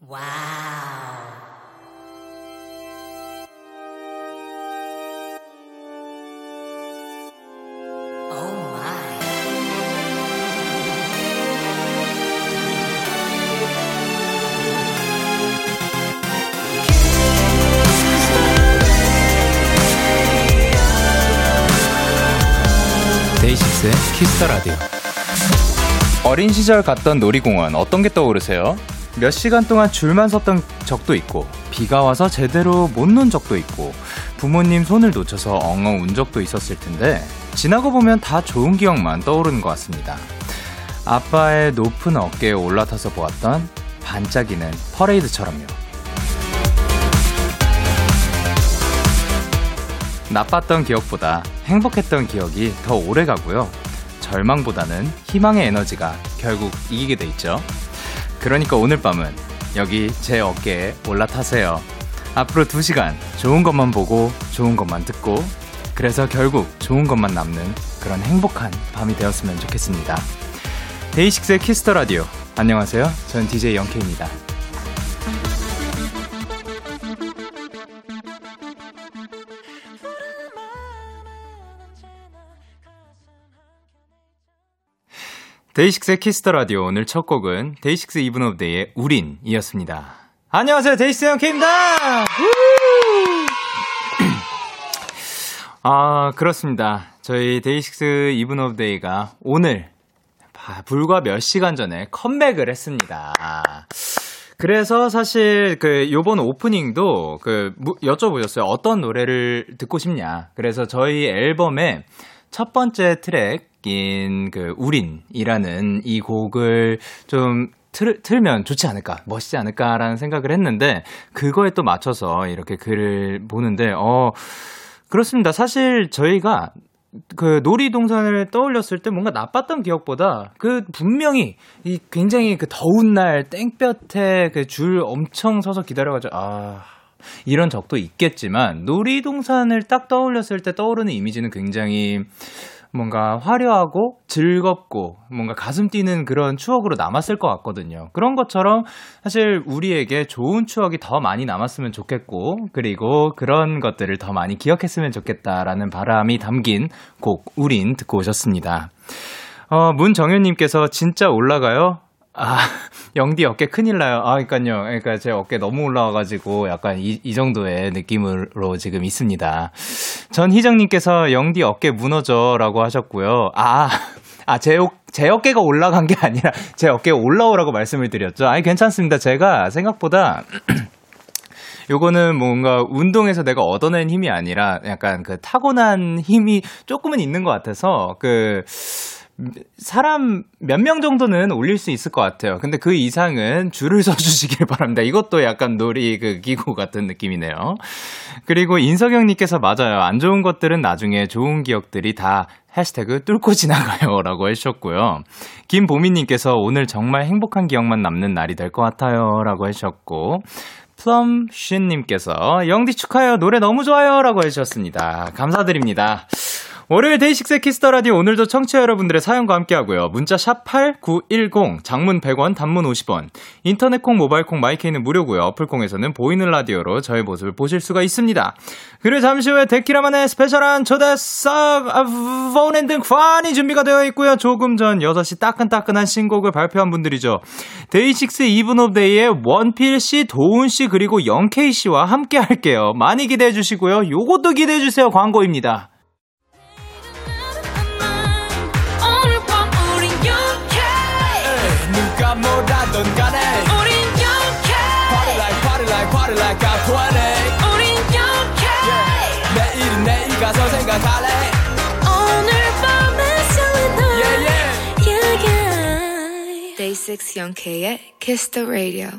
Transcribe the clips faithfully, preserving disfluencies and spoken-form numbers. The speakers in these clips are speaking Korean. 와우. 오 마이. 데이식스의 키스터 라디오. 어린 시절 갔던 놀이공원 어떤 게 떠오르세요? 몇 시간 동안 줄만 섰던 적도 있고, 비가 와서 제대로 못 논 적도 있고, 부모님 손을 놓쳐서 엉엉 운 적도 있었을 텐데, 지나고 보면 다 좋은 기억만 떠오르는 것 같습니다. 아빠의 높은 어깨에 올라타서 보았던 반짝이는 퍼레이드처럼요. 나빴던 기억보다 행복했던 기억이 더 오래 가고요. 절망보다는 희망의 에너지가 결국 이기게 돼 있죠. 그러니까 오늘 밤은 여기 제 어깨에 올라타세요. 앞으로 두 시간 좋은 것만 보고 좋은 것만 듣고, 그래서 결국 좋은 것만 남는 그런 행복한 밤이 되었으면 좋겠습니다. 데이식스의 키스터 라디오. 안녕하세요. 저는 디제이 영케이입니다. 데이식스의 키스터 라디오. 오늘 첫 곡은 데이식스 Even of Day의 우린이었습니다. 안녕하세요, 데이식스 영케이입니다. 아, 그렇습니다. 저희 데이식스 Even of Day가 오늘 불과 몇 시간 전에 컴백을 했습니다. 그래서 사실 그 요번 오프닝도 그 여쭤보셨어요. 어떤 노래를 듣고 싶냐. 그래서 저희 앨범의 첫 번째 트랙 그 우린이라는 이 곡을 좀 틀, 틀면 좋지 않을까, 멋있지 않을까라는 생각을 했는데, 그거에 또 맞춰서 이렇게 글을 보는데, 어 그렇습니다. 사실 저희가 그 놀이동산을 떠올렸을 때 뭔가 나빴던 기억보다 그 분명히 이 굉장히 그 더운 날 땡볕에 그 줄 엄청 서서 기다려가지고 아. 이런 적도 있겠지만, 놀이동산을 딱 떠올렸을 때 떠오르는 이미지는 굉장히 뭔가 화려하고 즐겁고 뭔가 가슴 뛰는 그런 추억으로 남았을 것 같거든요. 그런 것처럼 사실 우리에게 좋은 추억이 더 많이 남았으면 좋겠고, 그리고 그런 것들을 더 많이 기억했으면 좋겠다라는 바람이 담긴 곡 우린 듣고 오셨습니다. 어, 문정현님께서 진짜 올라가요? 아, 영디 어깨 큰일 나요. 아, 그러니까요. 그러니까 제 어깨 너무 올라와가지고 약간 이, 이 정도의 느낌으로 지금 있습니다. 전희정님께서 영디 어깨 무너져라고 하셨고요. 아, 아, 제, 제 어깨가 올라간 게 아니라 제 어깨 올라오라고 말씀을 드렸죠. 아니, 괜찮습니다. 제가 생각보다 요거는 뭔가 운동에서 내가 얻어낸 힘이 아니라 약간 그 타고난 힘이 조금은 있는 것 같아서 그. 사람 몇 명 정도는 올릴 수 있을 것 같아요. 근데 그 이상은 줄을 서주시길 바랍니다. 이것도 약간 놀이 그 기구 같은 느낌이네요. 그리고 인석영님께서 맞아요. 안 좋은 것들은 나중에 좋은 기억들이 다 해시태그 뚫고 지나가요 라고 해주셨고요. 김보미님께서 오늘 정말 행복한 기억만 남는 날이 될 것 같아요 라고 해주셨고, 플럼쉰님께서 영디 축하해요. 노래 너무 좋아요 라고 해주셨습니다. 감사드립니다. 월요일 데이식스 키스터라디오. 오늘도 청취자 여러분들의 사연과 함께하고요. 문자 샵팔구일공, 장문 백 원, 단문 오십 원, 인터넷콩, 모바일콩, 마이케이는 무료고요. 어플콩에서는 보이는 라디오로 저의 모습을 보실 수가 있습니다. 그리고 잠시 후에 데키라만의 스페셜한 초대석 폰앤등 펀이 준비가 되어 있고요. 조금 전 여섯 시 따끈따끈한 신곡을 발표한 분들이죠. 데이식스 Even of Day의 원필씨, 도훈씨, 그리고 영케이씨와 함께할게요. 많이 기대해주시고요. 요것도 기대해주세요. 광고입니다. 누가 뭐라던 간에 우린 영케이. Party like party like party like I'm twenty. 우린 영케이. yeah. 내일은 내일 가서 생각할래. 오늘 밤에 설레는 yeah, yeah. yeah, yeah. 데이식스 영케이의 Kiss the Radio.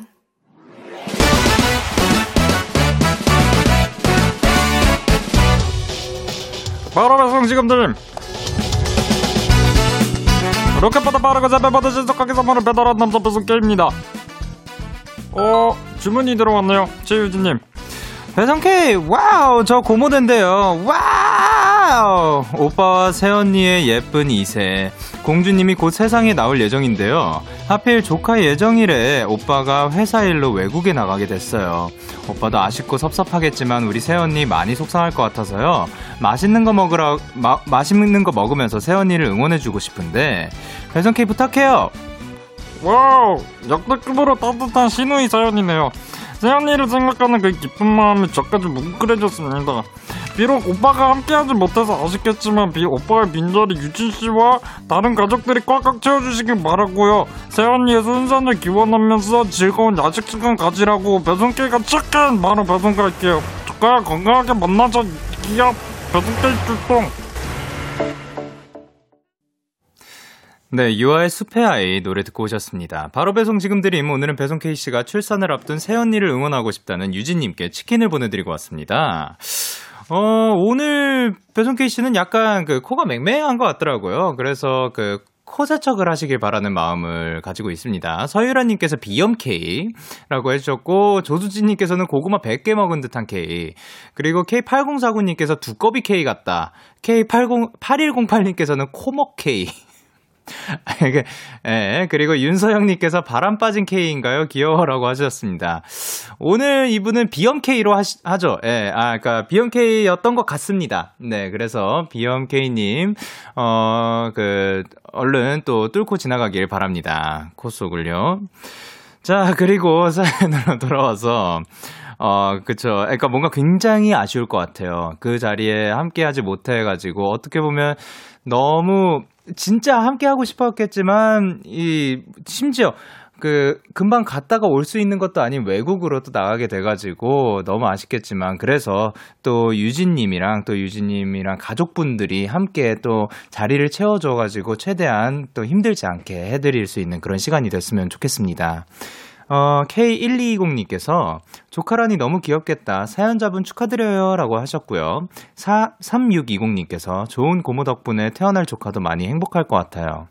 바로 성지금들 로켓보다 빠르고 재배보다 신속하게 선물을 배달한 남자 배송 K입니다. 어, 주문이 들어왔네요. 최유진님. 배송 K, 와우, 저 고모된데요. 와우! 와우! 오빠와 새언니의 예쁜 이세. 공주님이 곧 세상에 나올 예정인데요. 하필 조카 예정일에 오빠가 회사 일로 외국에 나가게 됐어요. 오빠도 아쉽고 섭섭하겠지만 우리 새언니 많이 속상할 것 같아서요. 맛있는 거 먹으라, 마, 맛있는 거 먹으면서 새언니를 응원해주고 싶은데, 배송 K 부탁해요! 와우! 역대급으로 따뜻한 시누이 사연이네요. 새언니를 생각하는 그 깊은 마음이 저까지 뭉클해졌습니다. 비록 오빠가 함께하지 못해서 아쉽겠지만 비 오빠의 빈자리 유진씨와 다른 가족들이 꽉꽉 채워주시길 바라고요. 새언니의 순산을 기원하면서 즐거운 야식 시간 가지라고 배송케이가 착한 바로 배송갈게요. 조카야 건강하게 만나자. 기업 배송케이 출동. 네, 유아의 숲의 아이 노래 듣고 오셨습니다. 바로 배송 지금 드림. 오늘은 배송 K씨가 출산을 앞둔 새언니를 응원하고 싶다는 유진님께 치킨을 보내드리고 왔습니다. 어, 오늘 배송케이 씨는 약간 그 코가 맹맹한 것 같더라고요. 그래서 그 코 세척을 하시길 바라는 마음을 가지고 있습니다. 서유라님께서 비염케이라고 해주셨고, 조수진님께서는 고구마 백 개 먹은 듯한 K, 그리고 케이 팔공사구님께서 두꺼비 K 같다, 케이 팔공팔일공팔님께서는 코먹 K, 예, 그리고 윤서영님께서 바람 빠진 K인가요? 귀여워라고 하셨습니다. 오늘 이분은 비염 K로 하시, 하죠. 예, 아, 그러니까 비염 K였던 것 같습니다. 네, 그래서 비염 K님, 어, 그, 얼른 또 뚫고 지나가길 바랍니다. 코 속을요. 자, 그리고 사연으로 돌아와서, 어, 그쵸. 그러니까 뭔가 굉장히 아쉬울 것 같아요. 그 자리에 함께하지 못해가지고, 어떻게 보면 너무, 진짜 함께 하고 싶었겠지만, 이, 심지어, 그, 금방 갔다가 올 수 있는 것도 아닌 외국으로 또 나가게 돼가지고, 너무 아쉽겠지만, 그래서 또 유진님이랑, 또 유진님이랑 가족분들이 함께 또 자리를 채워줘가지고, 최대한 또 힘들지 않게 해드릴 수 있는 그런 시간이 됐으면 좋겠습니다. 어, 케이 일이이공님께서 조카라니 너무 귀엽겠다. 사연자분 축하드려요. 라고 하셨고요. 삼육이공님께서 좋은 고모 덕분에 태어날 조카도 많이 행복할 것 같아요.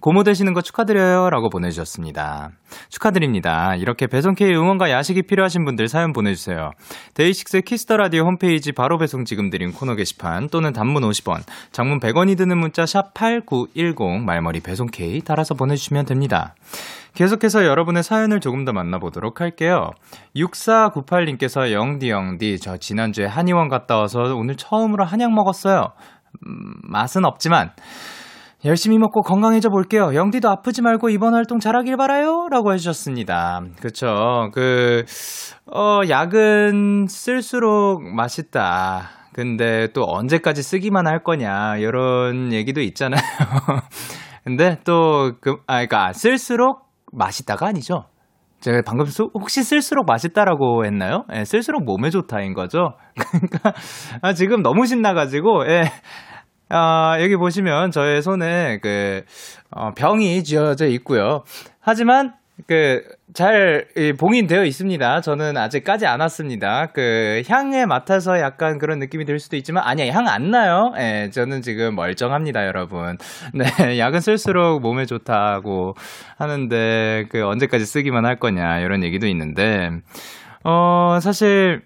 고모 되시는 거 축하드려요. 라고 보내주셨습니다. 축하드립니다. 이렇게 배송K의 응원과 야식이 필요하신 분들 사연 보내주세요. 데이식스의 키스더라디오 홈페이지 바로 배송 지금 드린 코너 게시판 또는 단문 오십 원, 장문 백 원이 드는 문자 샵 팔구일공 말머리 배송K 따라서 보내주시면 됩니다. 계속해서 여러분의 사연을 조금 더 만나보도록 할게요. 육사구팔님께서 영디 영디 저 지난주에 한의원 갔다 와서 오늘 처음으로 한약 먹었어요. 음, 맛은 없지만 열심히 먹고 건강해져 볼게요. 영디도 아프지 말고 이번 활동 잘하길 바라요. 라고 해주셨습니다. 그쵸. 그, 어, 약은 쓸수록 맛있다. 근데 또 언제까지 쓰기만 할 거냐. 이런 얘기도 있잖아요. 근데 또, 그, 아, 그니까, 쓸수록 맛있다가 아니죠. 제가 방금 수, 혹시 쓸수록 맛있다라고 했나요? 예, 쓸수록 몸에 좋다인 거죠. 그니까, 아, 지금 너무 신나가지고, 예. 아, 여기 보시면 저의 손에 그, 어, 병이 쥐어져 있고요. 하지만, 그, 잘, 이, 봉인되어 있습니다. 저는 아직 까지 않았습니다. 그, 향에 맡아서 약간 그런 느낌이 들 수도 있지만, 아니야, 향 안 나요. 예, 저는 지금 멀쩡합니다, 여러분. 네, 약은 쓸수록 몸에 좋다고 하는데, 그, 언제까지 쓰기만 할 거냐, 이런 얘기도 있는데, 어, 사실,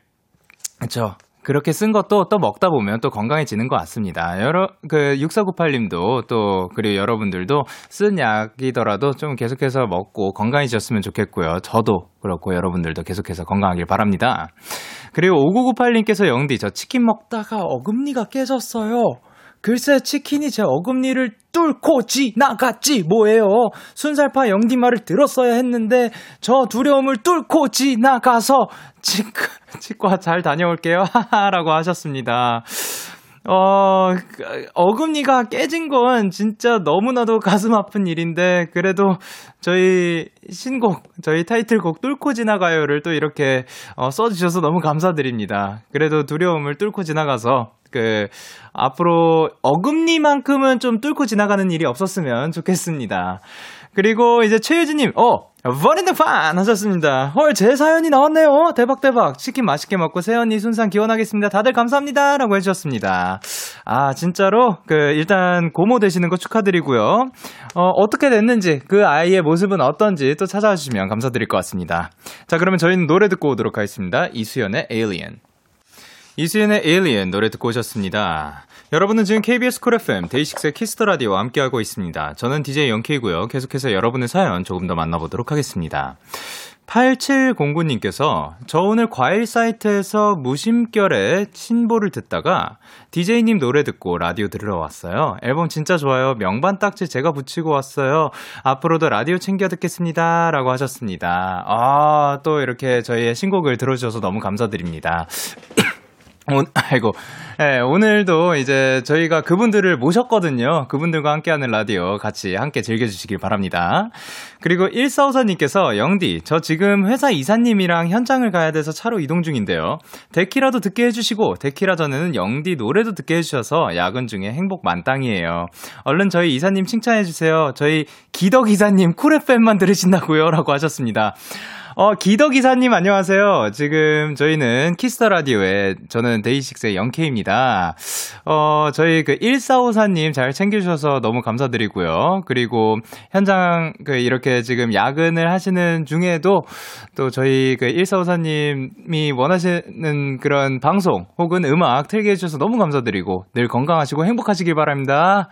그쵸. 그렇게 쓴 것도 또 먹다 보면 또 건강해지는 것 같습니다. 여러, 그, 육사구팔님도 또, 그리고 여러분들도 쓴 약이더라도 좀 계속해서 먹고 건강해지셨으면 좋겠고요. 저도 그렇고 여러분들도 계속해서 건강하길 바랍니다. 그리고 오구구팔님께서 영디, 저 치킨 먹다가 어금니가 깨졌어요. 글쎄 치킨이 제 어금니를 뚫고 지나갔지 뭐예요. 순살파 영디 말을 들었어야 했는데 저 두려움을 뚫고 지나가서 치과, 치과 잘 다녀올게요. 하하라고 하셨습니다. 어, 어금니가 깨진 건 진짜 너무나도 가슴 아픈 일인데, 그래도 저희 신곡, 저희 타이틀곡 뚫고 지나가요를 또 이렇게 어, 써주셔서 너무 감사드립니다. 그래도 두려움을 뚫고 지나가서 그 앞으로 어금니만큼은 좀 뚫고 지나가는 일이 없었으면 좋겠습니다. 그리고 이제 최유진님, 어! 버린드판! 하셨습니다. 헐, 제 사연이 나왔네요. 대박, 대박. 치킨 맛있게 먹고 새언니 순산 기원하겠습니다. 다들 감사합니다. 라고 해주셨습니다. 아, 진짜로? 그, 일단, 고모 되시는 거 축하드리고요. 어, 어떻게 됐는지, 그 아이의 모습은 어떤지 또 찾아와 주시면 감사드릴 것 같습니다. 자, 그러면 저희는 노래 듣고 오도록 하겠습니다. 이수연의 Alien. 이수연의 Alien 노래 듣고 오셨습니다. 여러분은 지금 케이비에스 Cool 에프엠 데이식스의 키스터 라디오와 함께하고 있습니다. 저는 디제이 영케이고요. 계속해서 여러분의 사연 조금 더 만나보도록 하겠습니다. 팔칠공구 님께서 저 오늘 과일 사이트에서 무심결에 신보를 듣다가 디제이님 노래 듣고 라디오 들으러 왔어요. 앨범 진짜 좋아요. 명반 딱지 제가 붙이고 왔어요. 앞으로도 라디오 챙겨 듣겠습니다. 라고 하셨습니다. 아, 또 이렇게 저희의 신곡을 들어주셔서 너무 감사드립니다. 오, 아이고, 네, 오늘도 이제 저희가 그분들을 모셨거든요. 그분들과 함께하는 라디오 같이 함께 즐겨주시길 바랍니다. 그리고 일사오사 님께서 영디, 저 지금 회사 이사님이랑 현장을 가야 돼서 차로 이동 중인데요. 데키라도 듣게 해주시고 데키라 전에는 영디 노래도 듣게 해주셔서 야근 중에 행복 만땅이에요. 얼른 저희 이사님 칭찬해주세요. 저희 기덕 이사님 쿨 에프엠만 들으신다고요? 라고 하셨습니다. 어, 기덕 이사님 안녕하세요. 지금 저희는 키스터 라디오에 저는 데이식스의 영케이입니다. 어, 저희 그 일사오사 님 잘 챙겨주셔서 너무 감사드리고요. 그리고 현장 그 이렇게 지금 야근을 하시는 중에도 또 저희 그 일사오사 님이 원하시는 그런 방송 혹은 음악 틀게 해주셔서 너무 감사드리고 늘 건강하시고 행복하시길 바랍니다.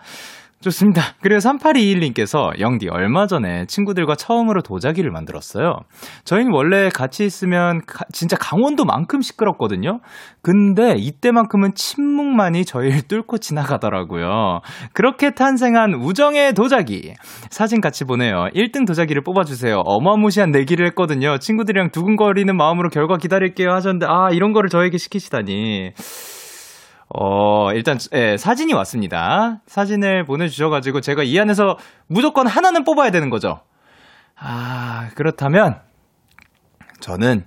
좋습니다. 그리고 삼팔이일 님께서 영디 얼마 전에 친구들과 처음으로 도자기를 만들었어요. 저희는 원래 같이 있으면 가, 진짜 강원도만큼 시끄럽거든요. 근데 이때만큼은 침묵만이 저희를 뚫고 지나가더라고요. 그렇게 탄생한 우정의 도자기. 사진 같이 보내요. 일 등 도자기를 뽑아주세요. 어마무시한 내기를 했거든요. 친구들이랑 두근거리는 마음으로 결과 기다릴게요 하셨는데 아 이런 거를 저에게 시키시다니. 어, 일단, 예, 사진이 왔습니다. 사진을 보내주셔가지고, 제가 이 안에서 무조건 하나는 뽑아야 되는 거죠. 아, 그렇다면, 저는,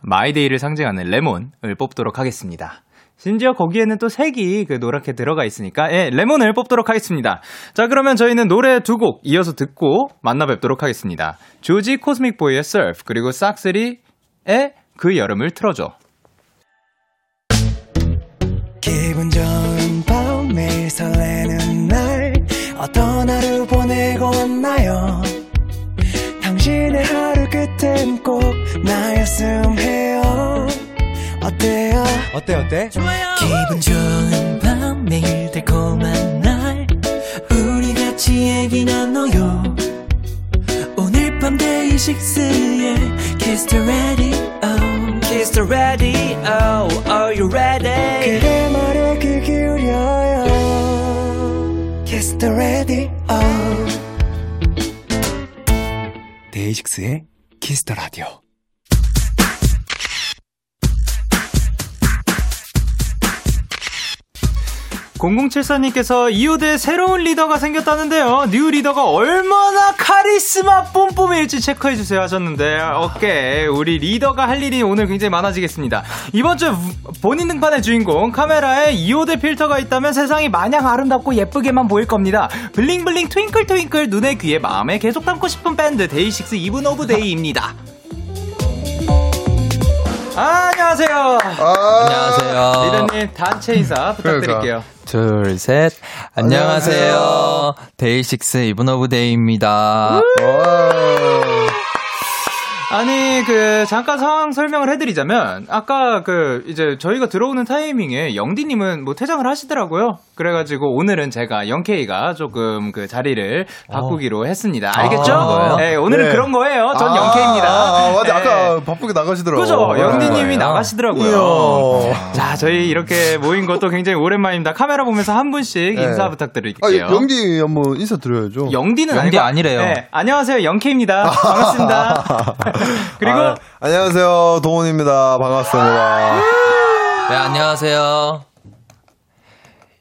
마이데이를 상징하는 레몬을 뽑도록 하겠습니다. 심지어 거기에는 또 색이 그 노랗게 들어가 있으니까, 예, 레몬을 뽑도록 하겠습니다. 자, 그러면 저희는 노래 두 곡 이어서 듣고 만나 뵙도록 하겠습니다. 조지 코스믹 보이의 Surf, 그리고 싹쓰리의 그 여름을 틀어줘. 기분 좋은 밤 매일 설레는 날 어떤 하루 보내고 왔나요 당신의 하루 끝엔 꼭 나였음 해요 어때요 어때 어때 좋아요 기분 좋은 밤 매일 달콤한 날 우리 같이 얘기 나눠요 오늘 밤 데이식스의 Kiss the Radio Kiss the Radio Are you ready 그대 말에 귀 기울여요 Kiss the Radio 데이식스의 Kiss the Radio 공공칠사 님께서 이호대에 새로운 리더가 생겼다는데요. 뉴 리더가 얼마나 카리스마 뿜뿜일지 체크해주세요 하셨는데 오케이 우리 리더가 할 일이 오늘 굉장히 많아지겠습니다. 이번 주 본인 등판의 주인공 카메라에 이호대 필터가 있다면 세상이 마냥 아름답고 예쁘게만 보일 겁니다. 블링블링 트윙클 트윙클 눈에 귀에 마음에 계속 담고 싶은 밴드 데이식스 Even of Day입니다. 아, 안녕하세요. 아~ 안녕하세요. 리더님 단체 인사 부탁드릴게요. 그러니까. 둘, 셋. 안녕하세요. 안녕하세요. 데이식스 Even of Day입니다. 아니 그 잠깐 상황 설명을 해드리자면 아까 그 이제 저희가 들어오는 타이밍에 영디님은 뭐 퇴장을 하시더라고요. 그래가지고 오늘은 제가 영케이가 조금 그 자리를 바꾸기로 어. 했습니다. 알겠죠? 아, 네, 오늘은 네. 그런 거예요. 전 아, 영케이입니다. 아, 맞아. 네. 아까 바쁘게 나가시더라고요. 그죠? 영디님이 나가시더라고요. 이야. 자, 저희 이렇게 모인 것도 굉장히 오랜만입니다. 카메라 보면서 한 분씩 네. 인사 부탁드릴게요. 아, 영디 한번 인사 드려야죠. 영디는 영디 아니래요. 네, 안녕하세요, 영케이입니다. 반갑습니다. 그리고 아, 안녕하세요 도훈입니다 반갑습니다. 네 안녕하세요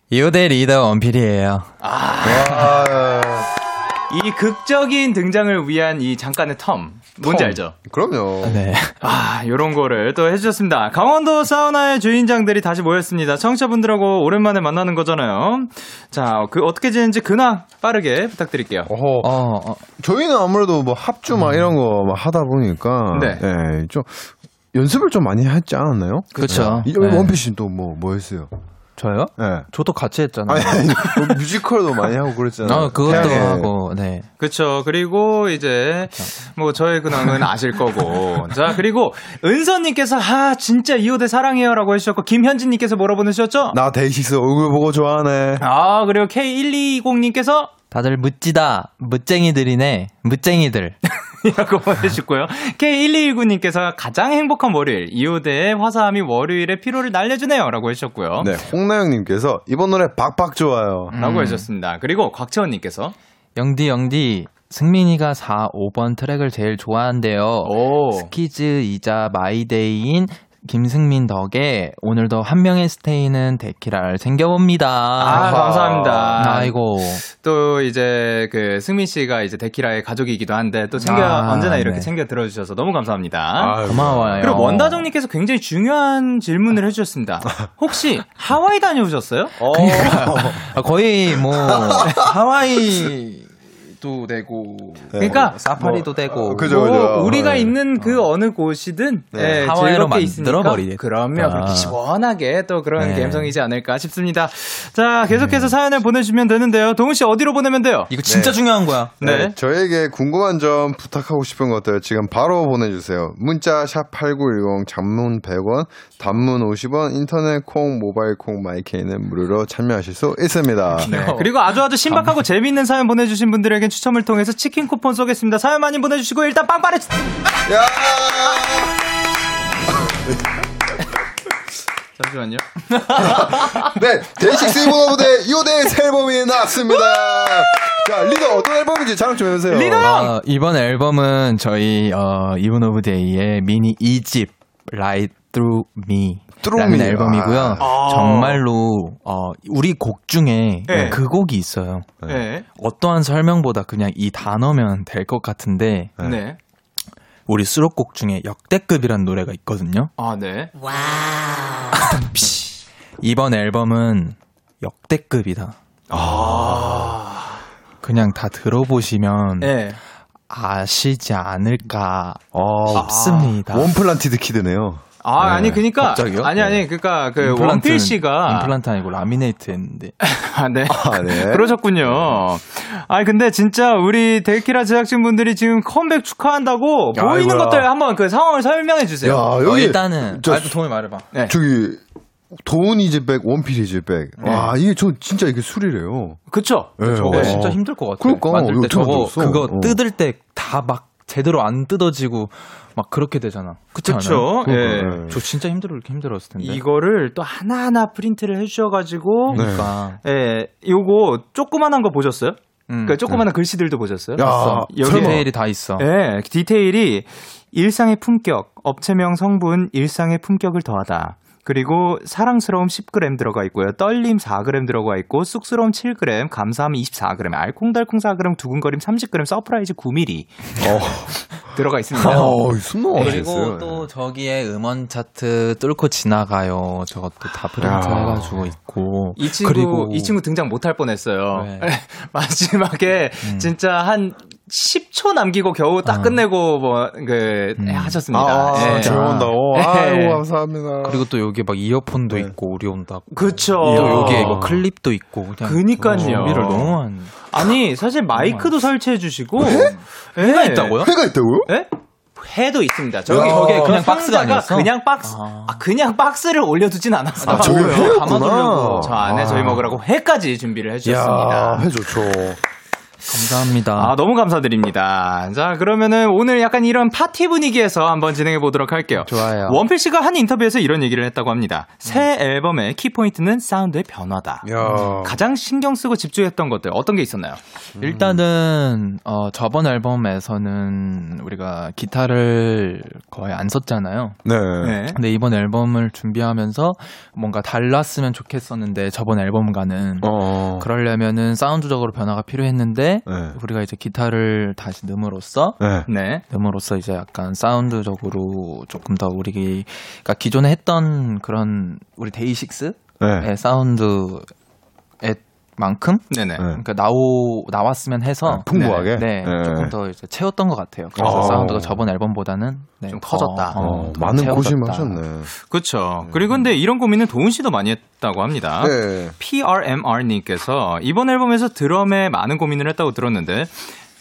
이호대 리더 원필이에요. 아, 이 극적인 등장을 위한 이 잠깐의 텀 뭔지 텀. 알죠? 그럼요. 네. 아 이런 거를 또 해주셨습니다. 강원도 사우나의 주인장들이 다시 모였습니다. 청취자분들하고 오랜만에 만나는 거잖아요. 자, 그 어떻게 지내는지 근황 빠르게 부탁드릴게요. 어허, 어, 어. 저희는 아무래도 뭐 합주 막 음. 이런 거 막 하다 보니까 네. 네, 좀 연습을 좀 많이 했지 않았나요? 그렇죠. 네. 원피스는 또 뭐 뭐 했어요? 저요? 네. 저도 같이 했잖아요. 아니, 아니, 뮤지컬도 많이 하고 그랬잖아요. 아, 그것도 태양에. 하고, 네. 그렇죠. 그리고 이제 뭐 저의 근황은 아실 거고. 자, 그리고 은서님께서 아 진짜 이호대 사랑해요라고 해주셨고, 김현진님께서 뭐라 보내주셨죠? 나 데이식스 얼굴 보고 좋아하네. 아, 그리고 케이 백이십님께서 다들 묻지다 묻쟁이들이네 묻쟁이들. 이라고 보내주셨고요. 케이 일이일구님께서 가장 행복한 월요일, 이호대의 화사함이 월요일의 피로를 날려주네요. 라고 해주셨고요. 네, 홍나영님께서 이번 노래 박박 좋아요. 음. 라고 해주셨습니다. 그리고 곽채원님께서 영디, 영디, 승민이가 사, 오번 트랙을 제일 좋아한대요. 오. 스키즈이자 마이데이인 김승민 덕에 오늘도 한 명의 스테이는 데키라를 챙겨봅니다. 아, 감사합니다. 아이고. 또 이제 그 승민 씨가 이제 데키라의 가족이기도 한데 또 챙겨, 아, 언제나 이렇게 네. 챙겨 들어주셔서 너무 감사합니다. 아이고. 고마워요. 그리고 원다정님께서 굉장히 중요한 질문을 해주셨습니다. 혹시 하와이 다녀오셨어요? 어. 거의 뭐 하와이. 도 되고, 네, 그러니까 뭐, 사파리도 뭐, 되고, 어, 그죠, 그죠. 뭐 우리가 네. 있는 그 어느 곳이든 네. 네, 하와이로 만들어버리네. 그러면 아. 그렇게 시원하게 또 그런 네. 감성이지 않을까 싶습니다. 자, 계속해서 네. 사연을 보내주시면 되는데요. 동훈 씨 어디로 보내면 돼요? 이거 진짜 네. 중요한 거야. 네. 네. 저에게 궁금한 점 부탁하고 싶은 것들 지금 바로 보내주세요. 문자 샵 팔구일공, 장문 백 원, 단문 오십 원, 인터넷 콩, 모바일 콩, 마이케이는 무료로 참여하실 수 있습니다. 네. 그리고 아주 아주 신박하고 감... 재미있는 사연 보내주신 분들에겐 추첨을 통해서 치킨 쿠폰 쏘겠습니다. 사연 많이 보내주시고 일단 빵빠레. 야. 잠시만요. 네, 데이식스 보너부대 이호대 새 앨범이 나왔습니다. 자, 리더 어떤 앨범인지 자랑 좀 해주세요. 리더. 어, 이번 앨범은 저희 어, Even of Day의 미니 이 집 Right Through Me. 라는 아. 앨범이고요. 아. 정말로 어, 우리 곡 중에 네. 그 곡이 있어요. 네. 네. 어떠한 설명보다 그냥 이 단어면 될 것 같은데 네. 네. 우리 수록곡 중에 역대급이란 노래가 있거든요. 아, 네. 와우. 이번 앨범은 역대급이다. 아. 그냥 다 들어보시면 네. 아시지 않을까 아. 싶습니다. 원플란티드 키드네요. 아, 네. 아니, 그니까. 갑자기요? 아니, 아니, 그니까, 그, 임플란트, 원필 씨가. 임플란트 아니고 라미네이트 했는데. 아, 네. 아, 네. 그러셨군요. 아니, 근데 진짜 우리 데키라 제작진분들이 지금 컴백 축하한다고 야, 보이는 아이고야. 것들 한번 그 상황을 설명해 주세요. 야, 여기. 어, 일단은. 저, 아직도 도움이 말해봐. 네. 저기. 도훈이 집 백, 원필이 집 백. 네. 와, 이게 저 진짜 이게 술이래요. 그쵸? 네. 저거 네. 진짜 힘들 것 같아요. 그러니까. 만들 때 저거, 그거 어. 뜯을 때 다 막. 제대로 안 뜯어지고 막 그렇게 되잖아. 그렇죠. 예. 저 진짜 힘들어 힘들었을 텐데. 이거를 또 하나하나 프린트를 해주셔가지고. 그러니까. 예. 요거 조그만한 거 보셨어요? 음, 그러니까 조그만한 네. 글씨들도 보셨어요? 야, 여기 디테일이 다 있어. 예. 디테일이 일상의 품격, 업체명, 성분, 일상의 품격을 더하다. 그리고 사랑스러움 십 그램 들어가 있고요. 떨림 사 그램 들어가 있고, 쑥스러움 칠 그램, 감사함 이십사 그램, 알콩달콩 사 그램, 두근거림 삼십 그램, 서프라이즈 구 밀리미터 들어가 있습니다. 어, 그리고 또 저기에 음원 차트 뚫고 지나가요. 저것도 다 프린트 해가지고 있고. 이 친구, 그리고 이 친구 등장 못할 뻔했어요. 네. 마지막에 음. 진짜 한 십 초 남기고 겨우 딱 아. 끝내고 뭐 그 음. 하셨습니다. 아, 예. 저희 온다고. 아이고 감사합니다. 그리고 또 여기 막 이어폰도 네. 있고 우리 온다고. 그렇죠. 또 여기에 뭐 클립도 있고. 그니까요. 준비를 너무 한. 아니 사실 마이크도 설치해 주시고. 회? 회가 있다고요? 회가 있다고요? 예? 회도 있습니다. 저기 저게 그냥 박스가 아니었어? 그냥 박스. 아, 아 그냥 박스를 올려두진 않았어. 아, 저게 회였구나. 담아두려고 저 안에 저희 먹으라고 회까지 준비를 해주셨습니다. 회 좋죠. 감사합니다. 아, 너무 감사드립니다. 자, 그러면은 오늘 약간 이런 파티 분위기에서 한번 진행해 보도록 할게요. 좋아요. 원필 씨가 한 인터뷰에서 이런 얘기를 했다고 합니다. 음. 새 앨범의 키포인트는 사운드의 변화다. 야. 가장 신경 쓰고 집중했던 것들 어떤 게 있었나요? 음. 일단은 어, 저번 앨범에서는 우리가 기타를 거의 안 썼잖아요. 네. 네. 근데 이번 앨범을 준비하면서 뭔가 달랐으면 좋겠었는데 저번 앨범과는 어. 그러려면은 사운드적으로 변화가 필요했는데 네. 우리가 이제 기타를 다시 넣음으로써 네. 넣음으로써 이제 약간 사운드적으로 조금 더 우리가 기존에 했던 그런 우리 데이식스의 네. 사운드에 만큼 네네. 그러니까 나오 나왔으면 해서 네, 풍부하게 네, 네. 조금 더 이제 채웠던 것 같아요. 그래서 아~ 사운드가 저번 앨범보다는 네, 좀 커졌다. 어, 어, 많은 고심하셨네. 그렇죠. 음. 그리고 근데 이런 고민은 도훈 씨도 많이 했다고 합니다. 네. 피알엠알님께서 이번 앨범에서 드럼에 많은 고민을 했다고 들었는데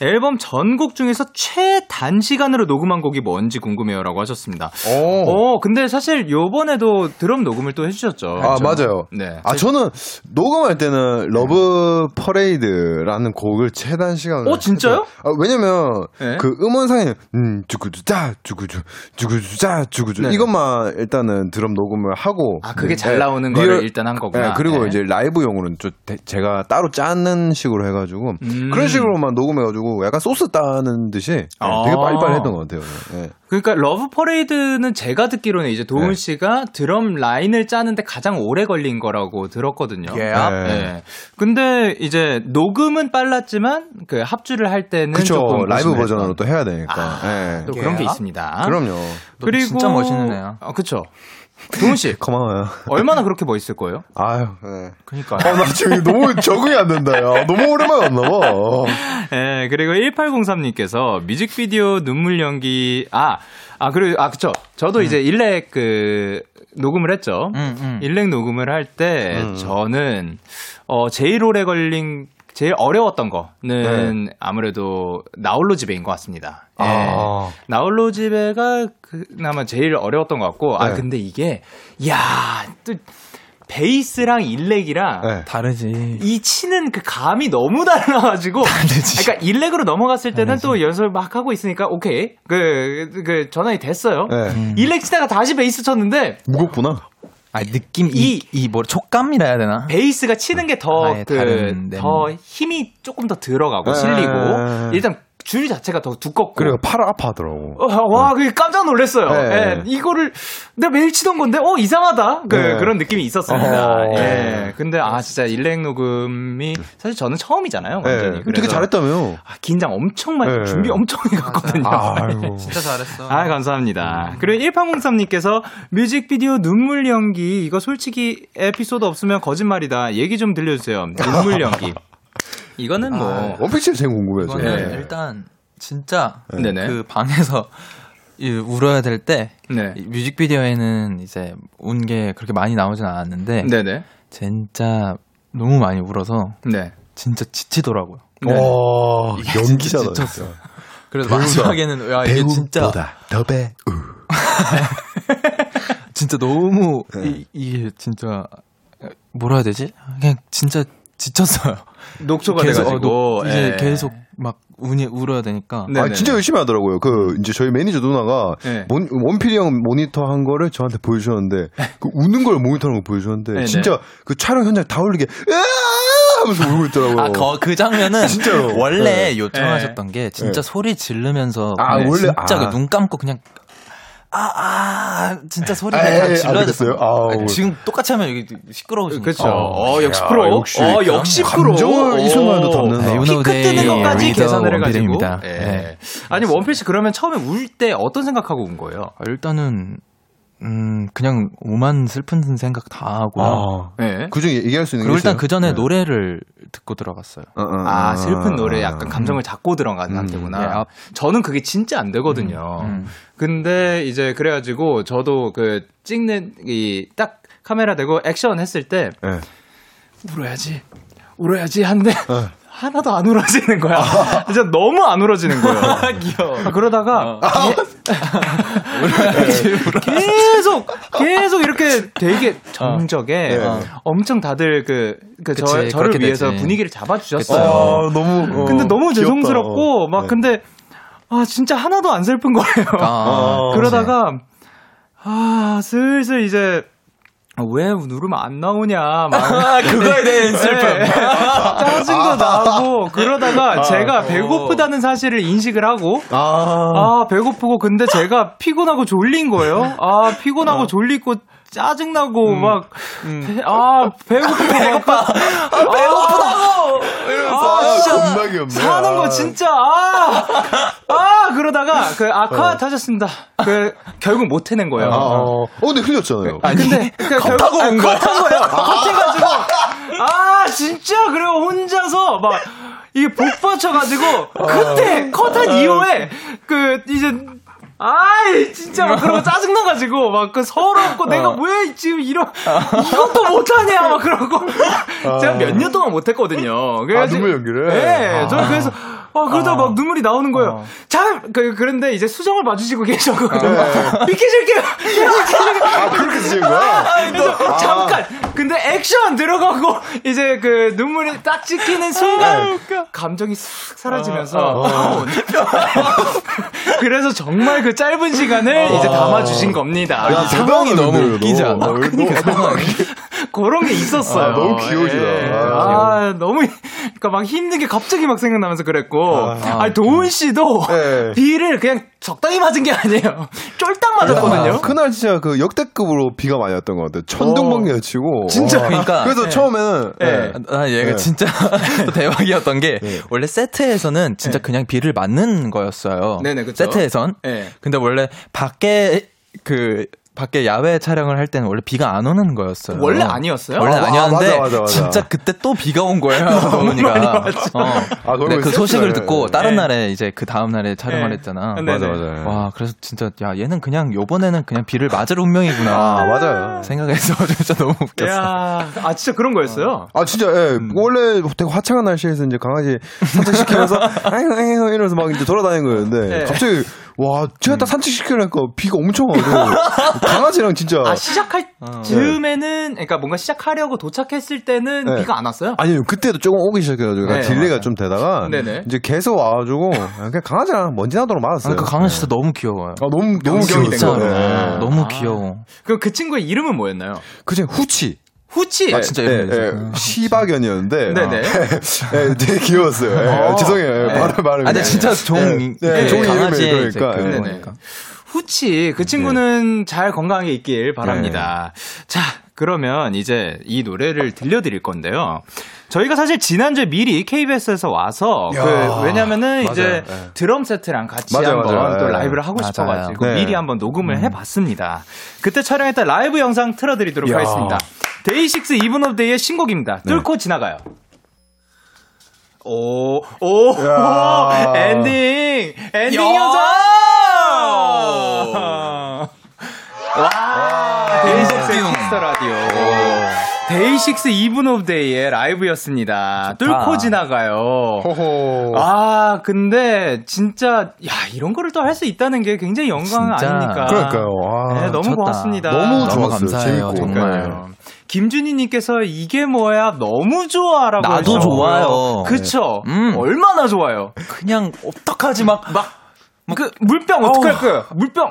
앨범 전곡 중에서 최단시간으로 녹음한 곡이 뭔지 궁금해요라고 하셨습니다. 오. 오, 근데 사실 요번에도 드럼 녹음을 또 해주셨죠. 아, 그렇죠? 맞아요. 네. 아, 저는 녹음할 때는 러브 네. 퍼레이드라는 곡을 최단시간으로. 어, 진짜요? 아, 왜냐면 네. 그 음원상에, 음, 주구주자, 주구주, 주구주자, 주구주. 네. 이것만 일단은 드럼 녹음을 하고. 아, 그게 네. 잘 나오는 네. 거를 리얼, 일단 한 거구나. 네. 그리고 네. 이제 라이브용으로는 저, 제가 따로 짜는 식으로 해가지고. 음. 그런 식으로만 녹음해가지고. 약간 소스 따는 듯이 아~ 되게 빨리빨리 했던 것 같아요. 네. 그러니까 러브 퍼레이드는 제가 듣기로는 이제 도훈 네. 씨가 드럼 라인을 짜는데 가장 오래 걸린 거라고 들었거든요. 예. Yeah. 네. 네. 근데 이제 녹음은 빨랐지만 그 합주를 할 때는 그쵸. 조금 라이브 버전으로 또 해야 되니까 아~ 네. 또 그런 게 있습니다. 그럼요. 그리고 진짜 멋있는 애야. 아, 그렇죠. 도훈 씨 고마워요. 얼마나 그렇게 멋있을 거예요? 아유, 네. 그러니까. 아, 나 지금 너무 적응이 안 된다. 야, 너무 오랜만에 왔나 봐. 예, 네, 그리고 천팔백삼님께서 뮤직비디오 눈물 연기 아, 아 그리고 아 그쵸. 저도 음. 이제 일렉 그 녹음을 했죠. 음, 음. 일렉 녹음을 할 때 음. 저는 어 제일 오래 걸린 제일 어려웠던 거는 네. 아무래도 나홀로 집에인 것 같습니다. 아. 예. 나홀로 집에가 그나마 제일 어려웠던 것 같고, 네. 아, 근데 이게, 이야, 또, 베이스랑 일렉이랑 네. 다르지. 이 치는 그 감이 너무 달라가지고. 다르지. 그러니까 일렉으로 넘어갔을 때는 다르지. 또 연습을 막 하고 있으니까 오케이 그, 그 전환이 됐어요. 네. 음. 일렉 치다가 다시 베이스 쳤는데 무겁구나. 아 느낌 이이 뭐 촉감이라 해야 되나? 베이스가 치는 게 더 그 더 힘이 조금 더 들어가고 실리고 일단. 줄 자체가 더 두껍고. 그래요. 팔 아파하더라고. 어, 와, 그게 네. 깜짝 놀랐어요. 네. 예, 이거를 내가 매일 치던 건데, 어, 이상하다. 그, 네. 그런 느낌이 있었습니다. 예. 네. 근데, 아, 진짜 일렉 녹음이 사실 저는 처음이잖아요. 완전히. 네. 되게 잘했다며. 아, 긴장 엄청 많이, 네. 준비 엄청 해갔거든요. 아, 아이고. 진짜 잘했어. 아, 감사합니다. 그리고 천팔백삼님께서 뮤직비디오 눈물 연기, 이거 솔직히 에피소드 없으면 거짓말이다. 얘기 좀 들려주세요. 눈물 연기. 이거는 뭐 원픽션 제일 궁금해요. 네. 일단 진짜 네네. 그 방에서 울어야 될 때 네. 뮤직비디오에는 이제 운 게 그렇게 많이 나오진 않았는데 네네. 진짜 너무 많이 울어서 네. 진짜 지치더라고요. 와 연기자다. 지쳤어. 그래서 배우가, 마지막에는 야 이게 진짜 더 배우. 진짜 너무 이, 이게 진짜 뭐라 해야 되지? 그냥 진짜 지쳤어요. 녹초가 계속, 돼가지고 어, 녹, 이제 계속 막 운이 울어야 되니까. 아 진짜 열심히 하더라고요. 그 이제 저희 매니저 누나가 네. 원, 원필이 형 모니터 한 거를 저한테 보여주셨는데 그 우는 걸 모니터하는 거 보여주셨는데 네네. 진짜 그 촬영 현장 다 울리게 하면서 울고 있더라고요. 아, 거, 그 장면은 진짜로 원래 네. 요청하셨던 게 진짜 네. 소리 지르면서 아, 원래 진짜 아. 눈 감고 그냥. 아, 아, 진짜 소리가 아, 질러야 됐어요. 아, 지금 똑같이 하면 여기 시끄러워지니까. 그렇죠. 어, 어, 역시 프로. 역시. 어, 역시 프로. 감정을 이 순간에도 담는. 키 크 뜨는 것까지 계산을 해가지고. 예. 예. 아니, 원필씨 그러면 처음에 울 때 어떤 생각하고 온 거예요? 아, 일단은, 음, 그냥 오만 슬픈 생각 다 하고요. 아, 예. 그 중에 얘기할 수 있는 게. 일단 그 전에 예. 노래를 듣고 들어갔어요. 어, 어, 아, 슬픈 노래 약간 감정을 잡고 들어가는 단계구나. 음, 예. 아, 저는 그게 진짜 안 되거든요. 음, 음. 근데 이제 그래가지고 저도 그 찍는 이 딱 카메라 대고 액션 했을 때 네. 울어야지 울어야지 한데 네. 하나도 안 울어지는 거야. 아. 진짜 너무 안 울어지는 거야. 귀여워. 아, 그러다가 어. 예, 계속 계속 이렇게 되게 정적에 어. 네. 엄청 다들 그, 그 그치, 저, 저를 위해서 되지. 분위기를 잡아주셨어요. 어, 너무 어, 근데 너무 귀엽다. 죄송스럽고 막 네. 근데 아 진짜 하나도 안 슬픈 거예요. 아, 그러다가 아 슬슬 이제 왜 누르면 안 나오냐 막 아, 그거에 대한 슬픔 네. 짜증도 나고 그러다가 아, 제가 어. 배고프다는 사실을 인식을 하고 아. 아 배고프고 근데 제가 피곤하고 졸린 거예요. 아 피곤하고 어. 졸리고 짜증나고 음. 막 아 음. 배고프고 배고파 아, 배고프다고 이러면서 아, 진짜 겁나게 없네. 사는 거 진짜 아, 아 그러다가 그 아카 타셨습니다. 그 결국 못 해낸 거예요. 아, 어 근데 흘렸잖아요. 아니, 근데 그 결국 컷한 거예요. 컷해가지고 아, 진짜? 그리고 혼자서 막, 이게 복받쳐가지고, 그때, 컷한 이후에, 그, 이제, 아이, 진짜 막 그러고 짜증나가지고, 막 그 서럽고, 내가 왜 지금 이런, 이것도 못하냐, 막 그러고. 제가 몇 년 동안 못했거든요. 그래서. 아, 눈물 연기를? 네, 저는 그래서. 어, 그러다 아, 막 눈물이 나오는 거예요. 어. 참, 그, 그런데 이제 수정을 봐주시고 계셔가지고. 아, 비켜줄게요! 비켜줄게요! 아, 그렇게 지은 거야? 아, 그래서 아. 잠깐! 근데 액션 들어가고, 이제 그 눈물이 딱 찍히는 순간, 아, 감정이 싹 사라지면서. 아, 아. 그래서 정말 그 짧은 시간을 아. 이제 담아주신 겁니다. 야, 상황이 너무 웃기지 않아? 아, 그러니까 너무 그런 게 있었어요. 아, 너무 귀여우시다. 예. 아, 아, 너무, 그러니까 막 힘든 게 갑자기 막 생각나면서 그랬고. 아, 아, 아니, 도훈 씨도 네. 비를 그냥 적당히 맞은 게 아니에요. 쫄딱 맞았거든요. 야, 그날 진짜 그 역대급으로 비가 많이 왔던 것 같아요. 천둥번개 치고. 진짜. 와. 그러니까. 그래서 네. 처음에는. 예. 네. 아, 얘가 네. 진짜 대박이었던 게 네. 원래 세트에서는 진짜 네. 그냥 비를 맞는 거였어요. 네네, 그쵸. 세트에선. 네. 근데 원래 밖에 그. 밖에 야외 촬영을 할 때는 원래 비가 안 오는 거였어요. 원래 아니었어요? 원래 아니었는데 아, 맞아, 맞아, 맞아. 진짜 그때 또 비가 온 거예요. 도훈이가. 어. 아, 근데 그 소식을 듣고 네. 다른 날에 이제 그 다음 날에 촬영을 네. 했잖아. 네. 맞아, 맞아. 네. 와, 그래서 진짜 야 얘는 그냥 요번에는 그냥 비를 맞을 운명이구나. 아, 맞아요. 생각해서 진짜 너무 웃겼어. 야, 아 진짜 그런 거였어요. 아 진짜 예. 음. 원래 되게 화창한 날씨에서 이제 강아지 산책시키면서 아이고 아이고 이러면서 막 이제 돌아다니는 거였는데 네. 갑자기. 와, 제가 딱 산책시키려니까 비가 엄청 와요. 강아지랑 진짜. 아, 시작할 즈음에는, 그러니까 뭔가 시작하려고 도착했을 때는 네. 비가 안 왔어요? 아니요, 그때도 조금 오기 시작해가지고, 네, 딜레이가 맞아요. 좀 되다가, 네네. 이제 계속 와가지고, 그냥 강아지랑 먼지 나도록 말았어요. 아, 그 강아지 진짜 너무 귀여워요. 아, 너무, 너무 귀여워. 네. 너무 귀여워. 아, 그럼 그 친구의 이름은 뭐였나요? 그 친구 후치. 후치! 아, 진짜 예, 예, 시바견이었는데. 네네. 예, 되게 귀여웠어요. 예, 어. 죄송해요. 예, 말을, 말을. 아, 근데 진짜 종, 예, 예, 예, 종이 이름이에요. 그러니까. 그, 그러니까. 후치, 그 친구는 네. 잘 건강하게 있길 바랍니다. 네. 자, 그러면 이제 이 노래를 들려드릴 건데요. 저희가 사실 지난주에 미리 케이비에스에서 와서, 야, 그, 왜냐면은 맞아요. 이제 네. 드럼 세트랑 같이 맞아요, 한번 맞아요. 또 라이브를 하고 맞아요. 싶어가지고 네. 미리 한번 녹음을 음. 해봤습니다. 그때 촬영했던 라이브 영상 틀어드리도록 야. 하겠습니다. 데이식스 Even of Day의 신곡입니다. 네. 뚫고 지나가요. 오, 오, 야. 엔딩! 엔딩 여자! 와! 와. 데이식스의 키스터 라디오. 데이식스 Even of Day의 라이브였습니다. 좋다. 뚫고 지나가요. 호호. 아, 근데 진짜, 야, 이런 거를 또 할 수 있다는 게 굉장히 영광 진짜. 아닙니까? 그러니까요. 와, 네, 너무 좋다. 고맙습니다. 너무 좋았어요. 감사해요. 재밌고. 정말. 김준희님께서 이게 뭐야 너무 좋아라고 나도 하셨고요. 좋아요. 그쵸? 네. 음. 얼마나 좋아요. 그냥 어떡하지 막 막 그 물병 어떻게 할까요? 물병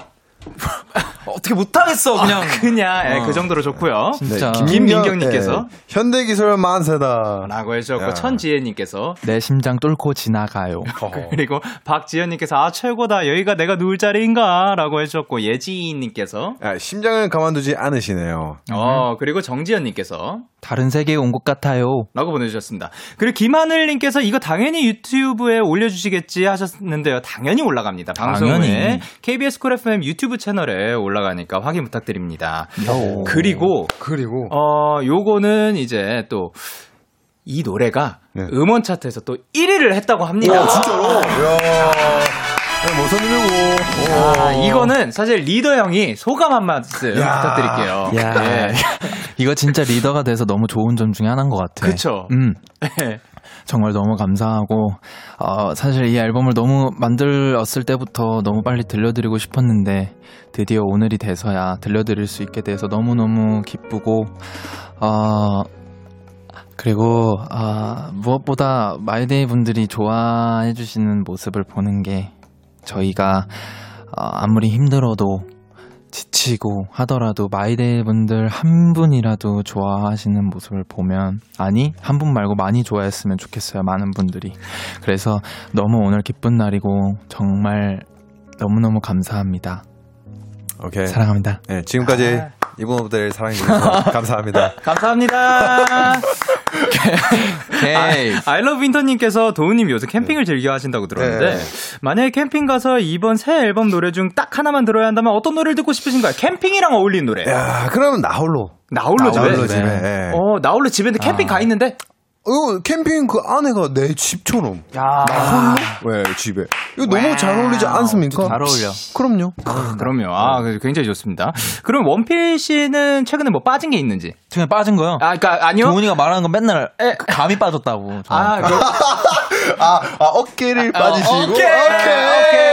어떻게 못하겠어 그냥 아, 그냥 예, 어. 그 정도로 좋고요. 진짜 네, 김민경님께서 네. 현대기술 만세다라고 해주셨고 야. 천지혜님께서 내 심장 뚫고 지나가요. 그리고 박지현님께서 아 최고다 여기가 내가 누울 자리인가라고 해주셨고 예지인님께서 아, 심장을 가만두지 않으시네요. 어 그리고 정지현님께서 다른 세계에 온 것 같아요라고 보내주셨습니다. 그리고 김하늘님께서 이거 당연히 유튜브에 올려주시겠지 하셨는데요. 당연히 올라갑니다. 방송에 당연히. 케이비에스 쿨 에프엠 유튜브 채널에 올라가니까 확인 부탁드립니다. 오. 그리고 그리고 어 요거는 이제 또 이 노래가 네. 음원 차트에서 또 일 위를 했다고 합니다. 오, 진짜로? 야, 뭐 이거는 사실 리더 형이 소감 한 말씀 야. 부탁드릴게요. 야. 네. 이거 진짜 리더가 돼서 너무 좋은 점 중에 하나인 것 같아. 그렇죠. 음. 정말 너무 감사하고 어, 사실 이 앨범을 너무 만들었을 때부터 너무 빨리 들려드리고 싶었는데 드디어 오늘이 돼서야 들려드릴 수 있게 돼서 너무너무 기쁘고 어, 그리고 어, 무엇보다 마이데이 분들이 좋아해 주시는 모습을 보는 게 저희가 어, 아무리 힘들어도 지치고 하더라도 마이데이 분들 한 분이라도 좋아하시는 모습을 보면 아니 한 분 말고 많이 좋아했으면 좋겠어요. 많은 분들이. 그래서 너무 오늘 기쁜 날이고 정말 너무너무 감사합니다. 오케이. 사랑합니다. 네, 지금까지 아. 이분들 사랑해 주셔서 감사합니다. 감사합니다. 오케이. 아이러브 윈터님께서 도우님이 요새 캠핑을 즐겨 하신다고 들었는데 네. 만약에 캠핑 가서 이번 새 앨범 노래 중 딱 하나만 들어야 한다면 어떤 노래를 듣고 싶으신가요? 캠핑이랑 어울리는 노래. 야, 그러면 나홀로. 나홀로 집에. 나홀로 집에. 네. 어, 나홀로 집인데 캠핑 아. 가 있는데. 어, 캠핑 그 안에가 내 집처럼. 야. 나홀로? 왜 집에? 이거 너무 와. 잘 어울리지 않습니까? 잘 어울려. 그럼요. 아, 그럼요. 아, 굉장히 좋습니다. 그럼 원필 씨는 최근에 뭐 빠진 게 있는지? 최근에 빠진 거요? 아, 그러니까 아니요. 도훈이가 말하는 건 맨날 에. 감이 빠졌다고. 아, 그... 아, 아, 어깨를 아, 빠지시고. 오케이. 오케이. 오케이.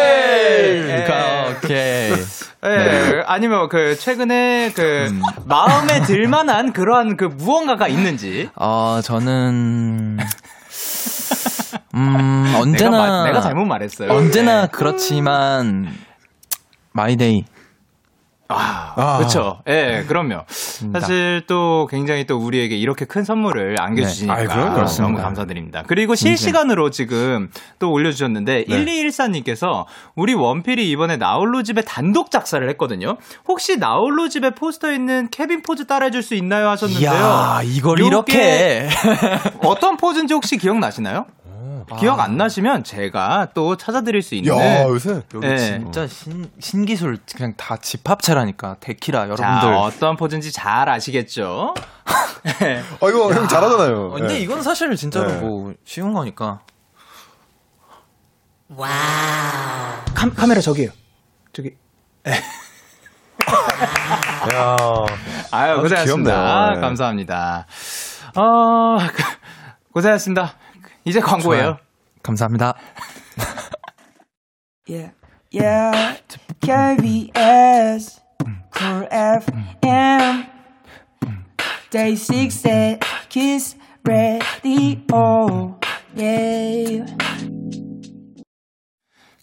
오케이. 오케이. 예, 네. 네. 아니면 그 최근에 그 음. 마음에 들만한 그러한 그 무언가가 있는지. 어, 저는 음 언제나 내가, 마, 내가 잘못 말했어요. 언제나 네. 그렇지만 마이데이. 아, 아. 그렇죠. 예, 네, 그럼요. 사실 또 굉장히 또 우리에게 이렇게 큰 선물을 안겨주시니까 네. 아, 너무 감사드립니다. 그리고 실시간으로 지금 또 올려주셨는데 네. 일이일사님께서 우리 원필이 이번에 나홀로 집에 단독 작사를 했거든요. 혹시 나홀로 집에 포스터 있는 케빈 포즈 따라해줄 수 있나요? 하셨는데요. 이야, 이걸 이렇게 어떤 포즈인지 혹시 기억나시나요? 기억 안 나시면 제가 또 찾아드릴 수 있는. 야, 요새 여기 네. 진짜 신, 신기술 그냥 다 집합체라니까. 데키라 여러분들. 자, 어떤 포즈인지 잘 아시겠죠? 네. 아, 이거 형 잘하잖아요. 근데 네. 이건 사실 진짜로 네. 뭐 쉬운 거니까. 와우. 카, 카메라 저기요. 저기. 네. 야. 아유, 고생하셨습니다. 네. 감사합니다. 어, 고생하셨습니다. 이제 광고예요. 좋아요. 감사합니다. yeah, yeah. 케이비에스 Cool 에프엠 데이식스의 Kiss Radio. Yeah.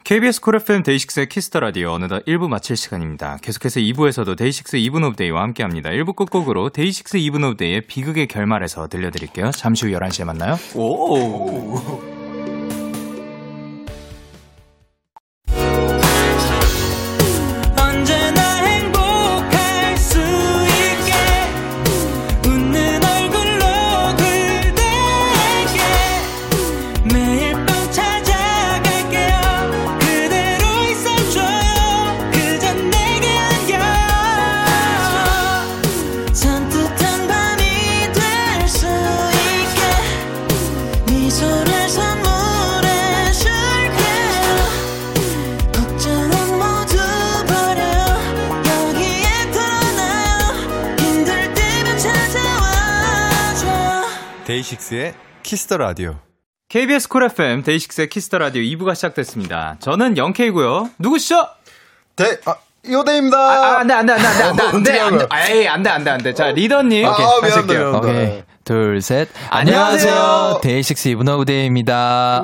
케이비에스 Cool 에프엠 데이식스의 Kiss the Radio. 어느덧 일 부 마칠 시간입니다. 계속해서 이 부에서도 데이식스 Even of Day와 함께합니다. 일 부 끝곡으로 데이식스 Even of Day의 비극의 결말에서 들려드릴게요. 잠시 후 열한 시에 만나요. 오. 데이식스의 키스터 라디오. 케이비에스 쿨 에프엠 데이식스의 키스터 라디오 이 부가 시작됐습니다. 저는 영케이고요. 누구시죠? 데 아, 요대입니다. 아, 안돼 안돼 안돼 안돼 안돼 안돼 아예 안돼 안돼 안돼. 자, 리더님. 오케이, 아, 하실게요. 미안합니다. 오케이, 둘, 셋. 안녕하세요. 데이식스 이븐 오브 데이입니다.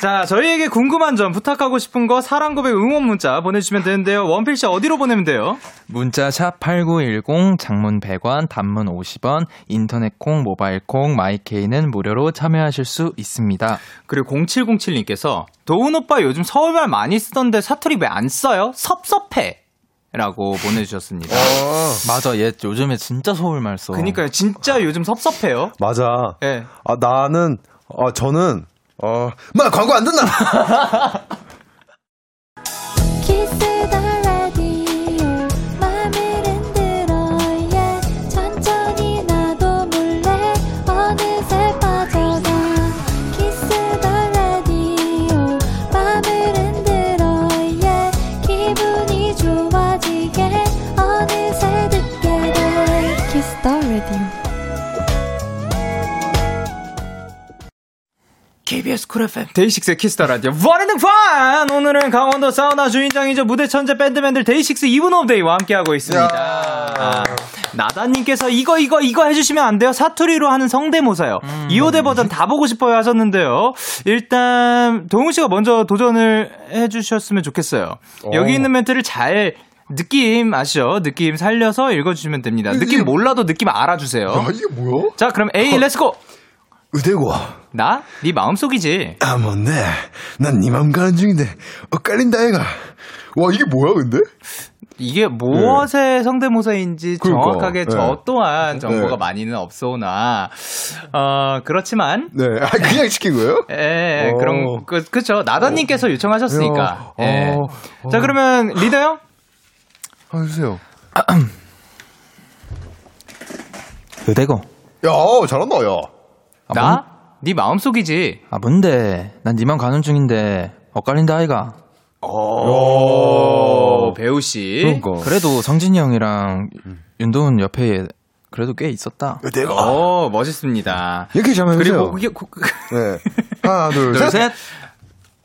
자, 저희에게 궁금한 점, 부탁하고 싶은 거, 사랑 고백 응원 문자 보내주시면 되는데요. 원필 씨 어디로 보내면 돼요? 문자 샵 팔구일공, 장문 백 원, 단문 오십 원, 인터넷 콩, 모바일 콩, 마이케이는 무료로 참여하실 수 있습니다. 그리고 공칠공칠님께서 도훈 오빠 요즘 서울말 많이 쓰던데 사투리 왜 안 써요? 섭섭해. 라고 보내주셨습니다. 어, 맞아, 얘 요즘에 진짜 서울말 써. 그러니까요, 진짜 요즘 섭섭해요. 맞아. 예. 네. 아, 나는, 아, 저는, 어, 마, 광고 안 듣나? 케이비에스 쿨 에프엠 데이식스의 키스타 라디오 원앤드 판. 오늘은 강원도 사우나 주인장이죠. 무대 천재 밴드맨들 데이식스 이븐 오브 데이와 함께하고 있습니다. 아, 나다님께서 이거 이거 이거 해주시면 안 돼요? 사투리로 하는 성대모사요. 음, 이호대 버전 다 보고 싶어요 하셨는데요. 일단 도훈 씨가 먼저 도전을 해주셨으면 좋겠어요. 오. 여기 있는 멘트를 잘 느낌 아시죠? 느낌 살려서 읽어주시면 됩니다. 이게, 느낌 몰라도 느낌 알아주세요. 야, 이게 뭐야? 자, 그럼 A 렛츠고. 의대고 나? 네 마음속이지. 아, 뭔데? 난 네 마음 가는 중인데 엇갈린다 애가. 와, 이게 뭐야 근데? 이게 무엇의 네. 성대모사인지 그러니까, 정확하게 네. 저 또한 정보가 네. 많이는 없소나 어, 그렇지만 네 아, 그냥 시킨 거예요? 예 그럼 그 그렇죠 나더님께서 요청하셨으니까 예. 자 그러면 리더요? 해주세요. 의대고. 야 잘한다 야. 아, 나? 뭔? 네 마음속이지. 아 뭔데? 난 네 마음 가는 중인데 엇갈린다 아이가. 오, 오~ 배우 씨. 그러니까. 그래도 성진이 형이랑 음. 윤도훈 옆에 그래도 꽤 있었다. 내가. 어 멋있습니다. 이렇게 잘하면 돼요. 그리고 네. 하나 둘, 둘 셋.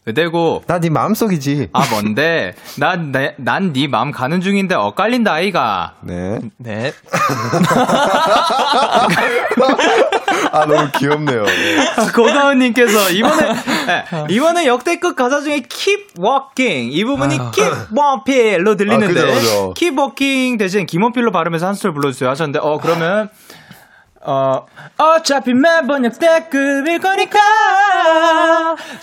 의대고. 나 네 마음속이지. 아 뭔데? 난 난 네 마음 가는 중인데 엇갈린다 아이가. 네. 네. 아 너무 귀엽네요. 네. 고다은님께서 이번에 네, 이번에 역대급 가사 중에 Keep Walking 이 부분이 아유. Keep Walking로 들리는데 아, 그죠, 그죠. Keep Walking 대신 김원필로 발음해서 한 소절 불러주세요 하셨는데 어 그러면 어 어차피 매번 역대급일 거니까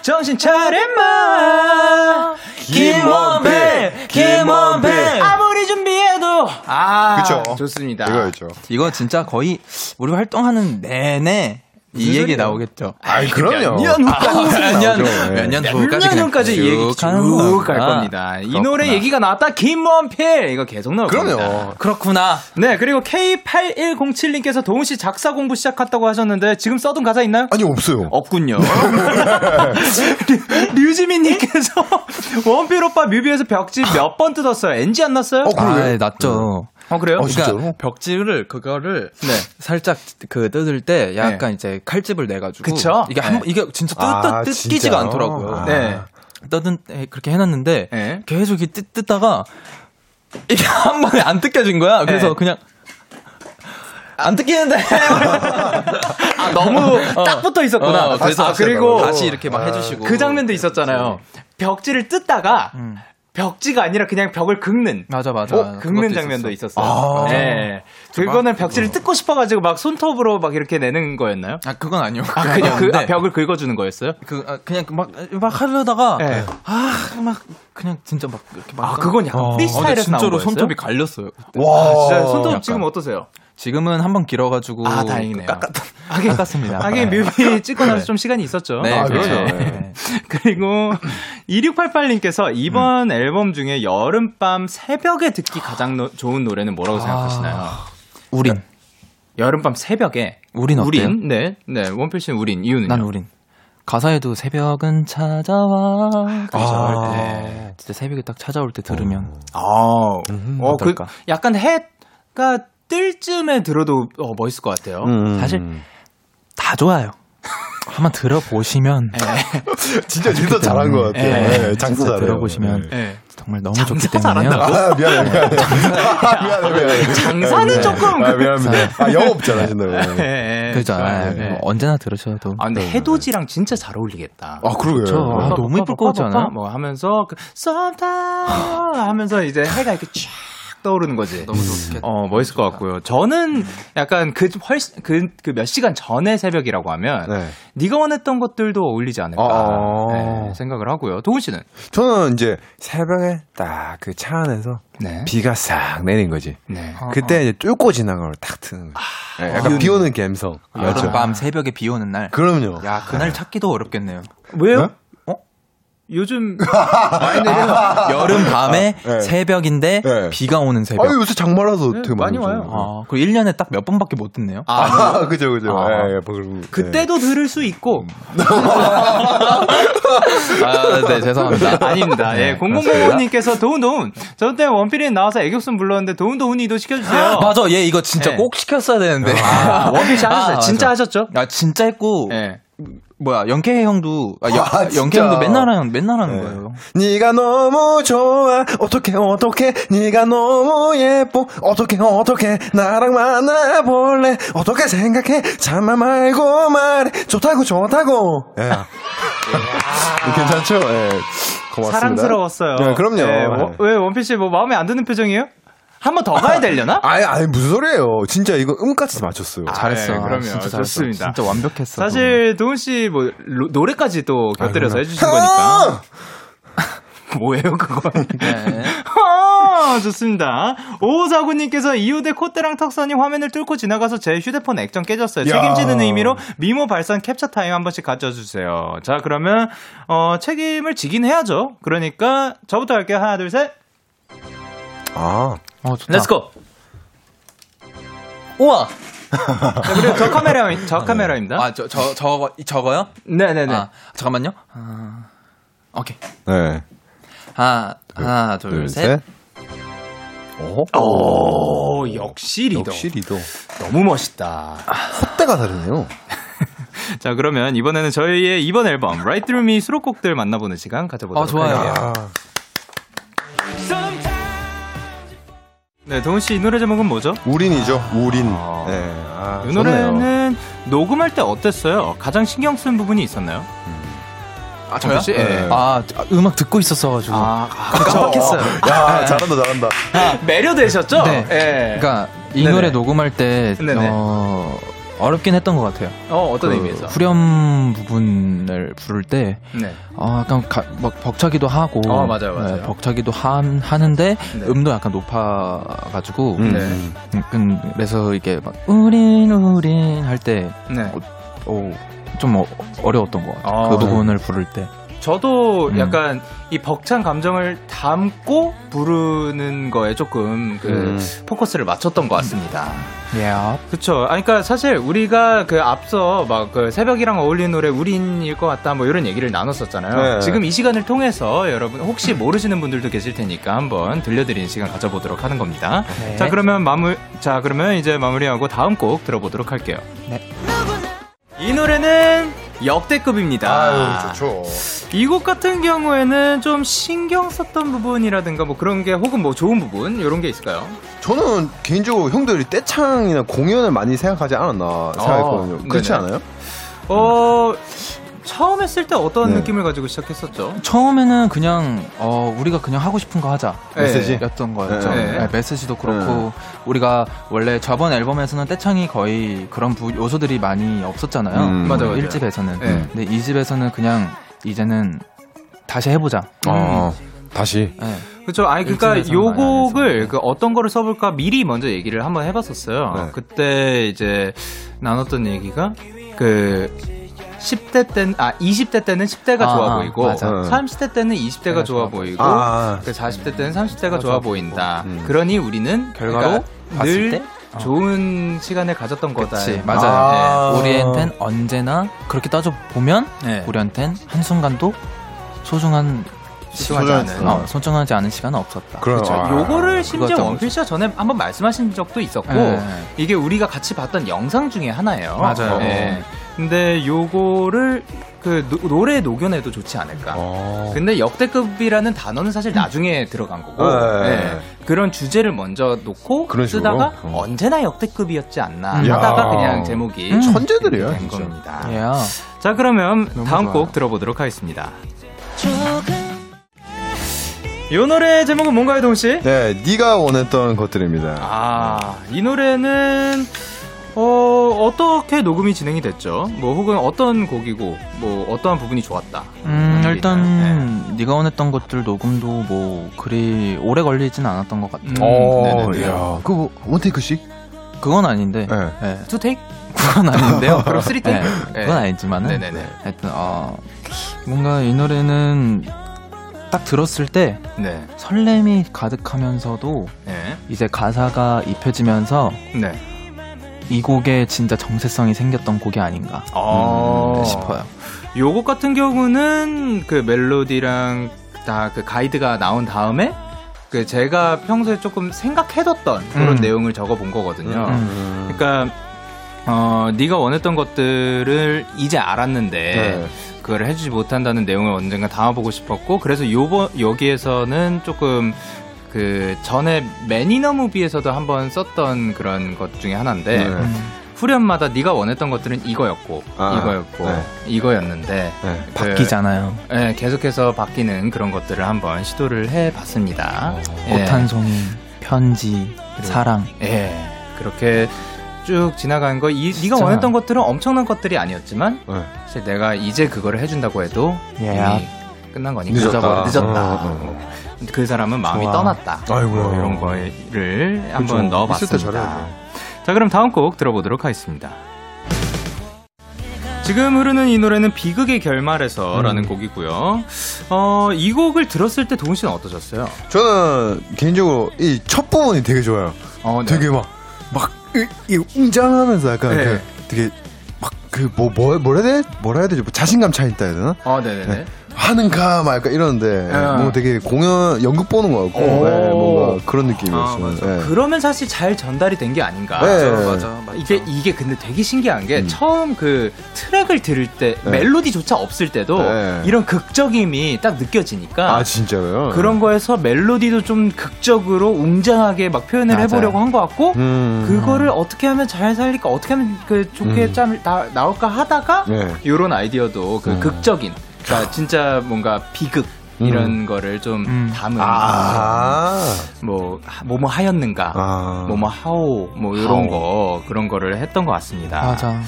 정신 차려마 김원필 김원필 아무리 준비해도 아 그쵸. 좋습니다 이거였죠. 이거 진짜 거의 우리 활동하는 내내 이 얘기 나오겠죠. 아 그럼요. 몇년 후까지 몇년까지 얘기 쭉 갈 겁니다. 아, 이 노래 얘기가 나왔다. 김원필 이거 계속 나올 그럼요. 겁니다. 그럼요. 그렇구나. 네 그리고 케이 팔일공칠님께서 도훈 씨 작사 공부 시작했다고 하셨는데 지금 써둔 가사 있나요? 아니 없어요. 없군요. 류지민님께서 원필 오빠 뮤비에서 벽지 몇 번 뜯었어요. 엔지 안 났어요? 어, 아 났죠. 네. 어 그래요? 어, 그러니까 벽지를 그거를 네. 살짝 그 뜯을 때 약간 네. 이제 칼집을 내가지고 그쵸? 이게 한 네. 이게 진짜 뜯, 아, 뜯기지가 진짜요? 않더라고요. 아. 네. 뜯은 그렇게 해놨는데 네. 계속 이렇게 뜯, 뜯다가 이게 한 번에 안 뜯겨진 거야. 그래서 네. 그냥 안 뜯기는데 아, 너무 어. 딱 붙어 있었구나. 어, 그래서 아, 그리고 다시 이렇게 막 아. 해주시고 그 장면도 있었잖아요. 그치. 벽지를 뜯다가. 음. 벽지가 아니라 그냥 벽을 긁는. 맞아, 맞아. 어? 긁는 장면도 있었어. 있었어요. 아, 네. 그거는 벽지를 뜯고 싶어가지고 막 손톱으로 막 이렇게 내는 거였나요? 아, 그건 아니요. 아, 그냥 그, 아, 벽을 긁어주는 거였어요? 그, 아, 그냥 막, 막 하려다가, 네. 아, 막, 그냥 진짜 막 이렇게 막. 아, 그건 약간 어. 프리스타일에서 아, 진짜로 손톱이 갈렸어요. 그때. 와. 아, 진짜 손톱 약간. 지금 어떠세요? 지금은 한번 길어가지고. 아, 다행이네요. 깎았, 깎았습니다. 하긴 뮤비 찍고 나서 네. 좀 시간이 있었죠. 네, 아, 그렇죠. 네. 그리고 이육팔팔님께서 이번 음. 앨범 중에 여름밤 새벽에 듣기 가장 노, 좋은 노래는 뭐라고 아, 생각하시나요? 우린. 그러니까 여름밤 새벽에. 우린 어때요? 우린? 네. 네. 원필 씨는 우린. 이유는요? 난 우린. 가사에도 새벽은 찾아와. 아, 네. 진짜 새벽에 딱 찾아올 때 들으면. 아, 음, 어, 그, 약간 해가 뜰 쯤에 들어도 어, 멋있을 것 같아요. 음. 사실 다 좋아요. 한번 들어보시면 진짜 진짜 잘한 것 같아요. 네. 네. 장사 잘해요. 들어보시면 네. 정말 너무 좋기 때문에요. 아, 미안해, 미안해. 아, 미안해, 미안해. 장사는 네. 조금 아, 미안합니다. 아, 영업 잘 하신다고요. 네. 그죠. 아, 네. 뭐 언제나 들으셔도. 아, 근데 해돋이랑 진짜 잘 어울리겠다. 아, 그러게요. 그렇죠. 아, 아, 너무 예쁠 것 같지 않아요? 뭐 하면서 그 sometime 하면서 이제 해가 이렇게 쫙 떠오르는 거지. 너무 좋겠다. 어, 멋있을 것 같고요. 저는 약간 그 훨씬 그 그 몇 시간 전에 새벽이라고 하면 네. 네가 원했던 것들도 어울리지 않을까 아~ 네, 생각을 하고요. 도훈 씨는? 저는 이제 새벽에 딱 그 차 안에서 네. 비가 싹 내린 거지. 네. 그때 이제 뚫고 지나간 걸 딱 트는 거지. 아~ 네, 약간 비 오는 감성. 여름 밤 새벽에 비 오는 날. 그럼요. 야, 그날 네. 찾기도 어렵겠네요. 왜요? 네? 요즘 많이 내려요. 아, 여름 밤에 아, 네. 새벽인데 네. 비가 오는 새벽. 아, 요새 장마라서 네, 되게 많이 오잖아요. 와요. 아, 그 일 년에 딱 몇 번밖에 못 듣네요. 아, 아 그죠 그죠. 아, 예, 예, 예. 그때도 들을 수 있고. 아, 네, 죄송합니다. 아닙니다. 예, 공공공오님께서 도훈 도훈. 저 때 원필이 나와서 애교순 불렀는데 도훈 도훈이도 시켜주세요. 맞아, 예, 이거 진짜 예. 꼭 시켰어야 되는데. 아, 원필 씨 하셨어요. 아, 진짜 하셨죠? 아, 진짜 했고. 예. 뭐야 영케 형도 아, 아, 영케 형도 맨날 하는 맨날 하는 네. 거예요. 네가 너무 좋아 어떻게 어떻게 네가 너무 예뻐 어떻게 어떻게 나랑 만나 볼래 어떻게 생각해 잠만 말고 말해 좋다고 좋다고. 예. 괜찮죠? 예. 고맙습니다. 사랑스러웠어요. 네, 그럼요. 예, 뭐, 왜 원필 씨 뭐 마음에 안 드는 표정이에요? 한 번 더 가야 되려나? 아니, 아니, 무슨 소리예요. 진짜 이거 음까지 맞췄어요. 아, 잘했어. 네, 그럼요. 진짜 좋습니다. 잘했어. 진짜 완벽했어. 사실, 도훈 씨, 뭐, 로, 노래까지 또 곁들여서 아, 해주신 거니까. 뭐예요, 그거? 네. 좋습니다. 오사구님께서 이웃의 콧대랑 턱선이 화면을 뚫고 지나가서 제 휴대폰 액정 깨졌어요. 야. 책임지는 의미로 미모 발산 캡처 타임 한 번씩 가져주세요. 자, 그러면 어, 책임을 지긴 해야죠. 그러니까 저부터 할게요. 하나, 둘, 셋. 아, 어, 좋다. 렛츠고. 우와. 자, 그리고 저 카메라, 저 카메라입니다. 아, 저, 저, 저, 저거요? 네네네. 아, 잠깐만요. 아, 오케이. 네. 하나, 하나, 둘, 둘 셋. 셋. 오, 오, 오, 역시 리더. 역시 리더. 너무 멋있다. 헛대가 다르네요. 자, 그러면 이번에는 저희의 이번 앨범, Right Through Me 수록곡들 만나보는 시간 가져보도록 아, 할게요. 아, 좋아요. 네, 도훈 씨, 이 노래 제목은 뭐죠? 우린이죠. 아, 우린. 아, 네. 아, 이 노래는 좋네요. 녹음할 때 어땠어요? 가장 신경 쓴 부분이 있었나요? 음. 아, 저요? 네. 네. 아, 음악 듣고 있었어가지고. 아, 아 깜빡했어요. 어. 야, 네. 잘한다, 잘한다. 아, 매료되셨죠? 네. 네. 그러니까 이 네네. 노래 녹음할 때 어, 어렵긴 했던 것 같아요. 어, 어떤 그 의미에서? 후렴 부분을 부를 때, 네. 어, 약간 가, 막 벅차기도 하고, 어, 맞아요, 맞아요. 네, 벅차기도 한, 하는데 네. 음도 약간 높아가지고, 네. 음, 음, 그래서 이게 막 우린 우린 할 때, 네. 오, 오, 좀 어, 어려웠던 것 같아요. 아, 그 부분을 네. 부를 때. 저도 음. 약간 이 벅찬 감정을 담고 부르는 거에 조금 그 음. 포커스를 맞췄던 것 같습니다. 예. Yeah. 그쵸. 아니, 그러니까 사실 우리가 그 앞서 막 그 새벽이랑 어울리는 노래 우린일 것 같다 뭐 이런 얘기를 나눴었잖아요. 네. 지금 이 시간을 통해서 여러분 혹시 모르시는 분들도 계실 테니까 한번 들려드리는 시간 가져보도록 하는 겁니다. 네. 자, 그러면 마무 자, 그러면 이제 마무리하고 다음 곡 들어보도록 할게요. 네. 이 노래는 역대급입니다. 아유, 좋죠. 이 곡 같은 경우에는 좀 신경 썼던 부분이라든가 뭐 그런 게 혹은 뭐 좋은 부분 이런 게 있을까요? 저는 개인적으로 형들이 떼창이나 공연을 많이 생각하지 않았나 생각했거든요. 아, 그렇지 네네. 않아요? 어... 처음 했을 때 어떤 네. 느낌을 가지고 시작했었죠? 처음에는 그냥 어, 우리가 그냥 하고 싶은 거 하자 메시지였던 거였죠. 네. 네, 메시지도 그렇고 네. 우리가 원래 저번 앨범에서는 떼창이 거의 그런 부, 요소들이 많이 없었잖아요. 음. 맞아요, 맞아요. 일 집에서는 네. 근데 이 집에서는 그냥 이제는 다시 해보자. 아, 음. 다시? 네. 그렇죠. 아니 그러니까 요 곡을 그 어떤 거를 써볼까 미리 먼저 얘기를 한번 해봤었어요. 네. 그때 이제 나눴던 얘기가 그 십 대 때는, 아, 이십 대 때는 십 대가 아, 좋아 보이고, 맞아. 삼십 대 때는 이십 대가 좋아 보이고, 아, 사십 대 때는 삼십 대가 좋아 보인다. 음. 그러니 우리는 결과로 그러니까 늘 때? 좋은 어. 시간을 가졌던 거다. 그치, 맞아요. 아. 네. 우리한텐 언제나 그렇게 따져보면, 네. 우리한텐 한순간도 소중한 소중하지 않은, 어, 소중하지 않은 시간은 없었다. 그렇죠. 요거를 심지어 원필씨가 전에 한번 말씀하신 적도 있었고, 네. 이게 우리가 같이 봤던 영상 중에 하나예요. 맞아요. 네. 근데 요거를 그 노, 노래에 녹여내도 좋지 않을까. 오. 근데 역대급이라는 단어는 사실 나중에 들어간 거고 네. 네. 그런 주제를 먼저 놓고 쓰다가 음. 언제나 역대급이었지 않나 하다가 야. 그냥 제목이 음. 천재들이에요, 된 진짜. 겁니다. 야. 자, 그러면 다음 좋아요. 곡 들어보도록 하겠습니다. 이 노래의 제목은 뭔가요, 동씨? 네, 네가 원했던 것들입니다. 아, 이 노래는 어, 어떻게 녹음이 진행이 됐죠? 뭐 혹은 어떤 곡이고 뭐 어떠한 부분이 좋았다. 음, 일단 네. 네가 원했던 것들 녹음도 뭐 그리 오래 걸리진 않았던 것 같아요. 음, 네네. 야, 그거 원테이크씩? 그건 아닌데. 네. 네. 투 테이크? 그건 아닌데요. 그럼 쓰리 테이크? 네. 네. 그건 아니지만은. 네네네. 하여튼 어, 뭔가 이 노래는 딱 들었을 때 네. 설렘이 가득하면서도 네. 이제 가사가 입혀지면서 네. 이 곡에 진짜 정체성이 생겼던 곡이 아닌가 아~ 음, 싶어요. 요 곡 같은 경우는 그 멜로디랑 다 그 가이드가 나온 다음에 그 제가 평소에 조금 생각해뒀던 음. 그런 내용을 적어본 거거든요. 음. 그러니까 어, 네가 원했던 것들을 이제 알았는데 네. 그걸 해주지 못한다는 내용을 언젠가 담아보고 싶었고 그래서 요번 여기에서는 조금 그 전에 매니너 무비에서도 한번 썼던 그런 것 중에 하나인데 네. 후렴마다 네가 원했던 것들은 이거였고 아, 이거였고 네. 이거였는데 네. 그, 바뀌잖아요. 네, 계속해서 바뀌는 그런 것들을 한번 시도를 해봤습니다. 예. 꽃 한 송이, 편지, 그리고, 사랑. 예, 그렇게 쭉 지나간 거 이, 네가 원했던 것들은 엄청난 것들이 아니었지만 네. 사실 내가 이제 그거를 해준다고 해도 예. 이미 끝난 거니까 늦었다. 늦었다. 어, 어. 그 사람은 마음이 좋아. 떠났다. 아이고 뭐 이런 거를 그쵸. 한번 넣어봤습니다. 자, 그럼 다음 곡 들어보도록 하겠습니다. 지금 흐르는 이 노래는 비극의 결말에서라는 음. 곡이고요. 어, 이 곡을 들었을 때 도훈 씨는 어떠셨어요? 저는 개인적으로 이 첫 부분이 되게 좋아요. 어, 네. 되게 막 막 이 웅장하면서 약간 네. 그, 되게 막 그 뭐 뭐 뭐라 해야 돼? 뭐라 해야 되지? 뭐 자신감 차 있다 해야 되나? 아, 네네네. 네. 하는가 말까 이러는데 네. 뭐 되게 공연 연극 보는 것 같고 네, 뭔가 그런 느낌이었어요. 아, 네. 그러면 사실 잘 전달이 된 게 아닌가. 네. 맞아, 맞아, 맞아. 이게 이게 근데 되게 신기한 게 음. 처음 그 트랙을 들을 때 네. 멜로디조차 없을 때도 네. 이런 극적임이 딱 느껴지니까. 아 진짜로요? 그런 거에서 멜로디도 좀 극적으로 웅장하게 막 표현을 맞아요. 해보려고 한 것 같고 음. 그거를 어떻게 하면 잘 살릴까 어떻게 하면 그 좋게 짬 음. 나올까 하다가 네. 이런 아이디어도 그 음. 극적인. 그러니까 진짜 뭔가 비극 이런 음. 거를 좀 음. 담은 아~ 뭐 뭐뭐 하였는가 아~ 뭐뭐 하오 뭐 이런 거 그런 거를 했던 것 같습니다. 맞아.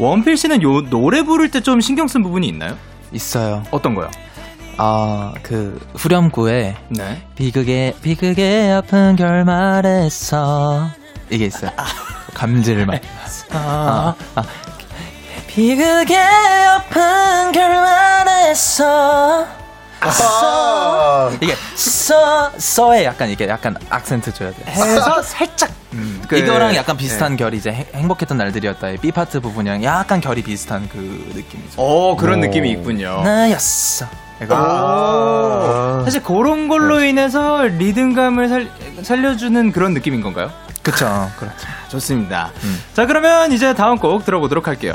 원필 씨는 요 노래 부를 때 좀 신경 쓴 부분이 있나요? 있어요. 어떤 거요? 아, 그 후렴구에 네? 비극의 비극의 아픈 결말에서 이게 있어요. 아, 감질을 막. 아, 아. 비극의 아픈 결말에서 써 이게 써 써에 약간 이게 약간 악센트 줘야 돼. 해서 살짝 음, 그, 이거랑 약간 비슷한 네. 결이 이제 행, 행복했던 날들이었다의 B 파트 부분이랑 약간 결이 비슷한 그 느낌이죠. 오 그런 오. 느낌이 있군요. 나였어. 아~ 사실 그런 걸로 그렇지. 인해서 리듬감을 살, 살려주는 그런 느낌인 건가요? 그렇죠. 그렇죠. 좋습니다. 음. 자 그러면 이제 다음 곡 들어보도록 할게요.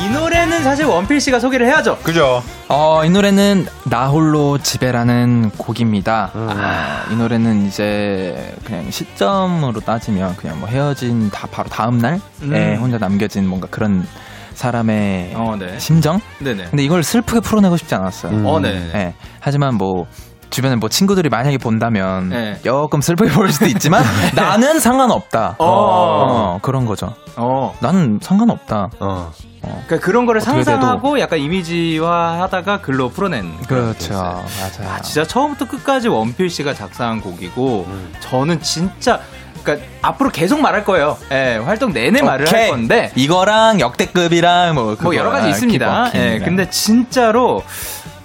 이 노래는 사실 원필씨가 소개를 해야죠. 그죠. 어, 이 노래는 나 홀로 집에라는 곡입니다. 음. 아, 이 노래는 이제 그냥 시점으로 따지면 그냥 뭐 헤어진 다 바로 다음날에 음. 혼자 남겨진 뭔가 그런 사람의 어, 네. 심정? 네네. 근데 이걸 슬프게 풀어내고 싶지 않았어요. 음. 어, 네네. 네. 하지만 뭐 주변에 뭐 친구들이 만약에 본다면 네. 조금 슬프게 보일 수도 있지만 나는 상관없다. 어. 어, 그런 거죠. 어. 나는 상관없다. 어. 어. 그러니까 그런 거를 상상하고 약간 이미지화하다가 글로 풀어낸. 그렇죠. 맞아요. 아, 진짜 처음부터 끝까지 원필 씨가 작사한 곡이고 음. 저는 진짜. 그러니까 앞으로 계속 말할 거예요. 예, 활동 내내 오케이. 말을 할 건데 이거랑 역대급이랑 뭐, 뭐 여러 가지 있습니다. 예, 근데 진짜로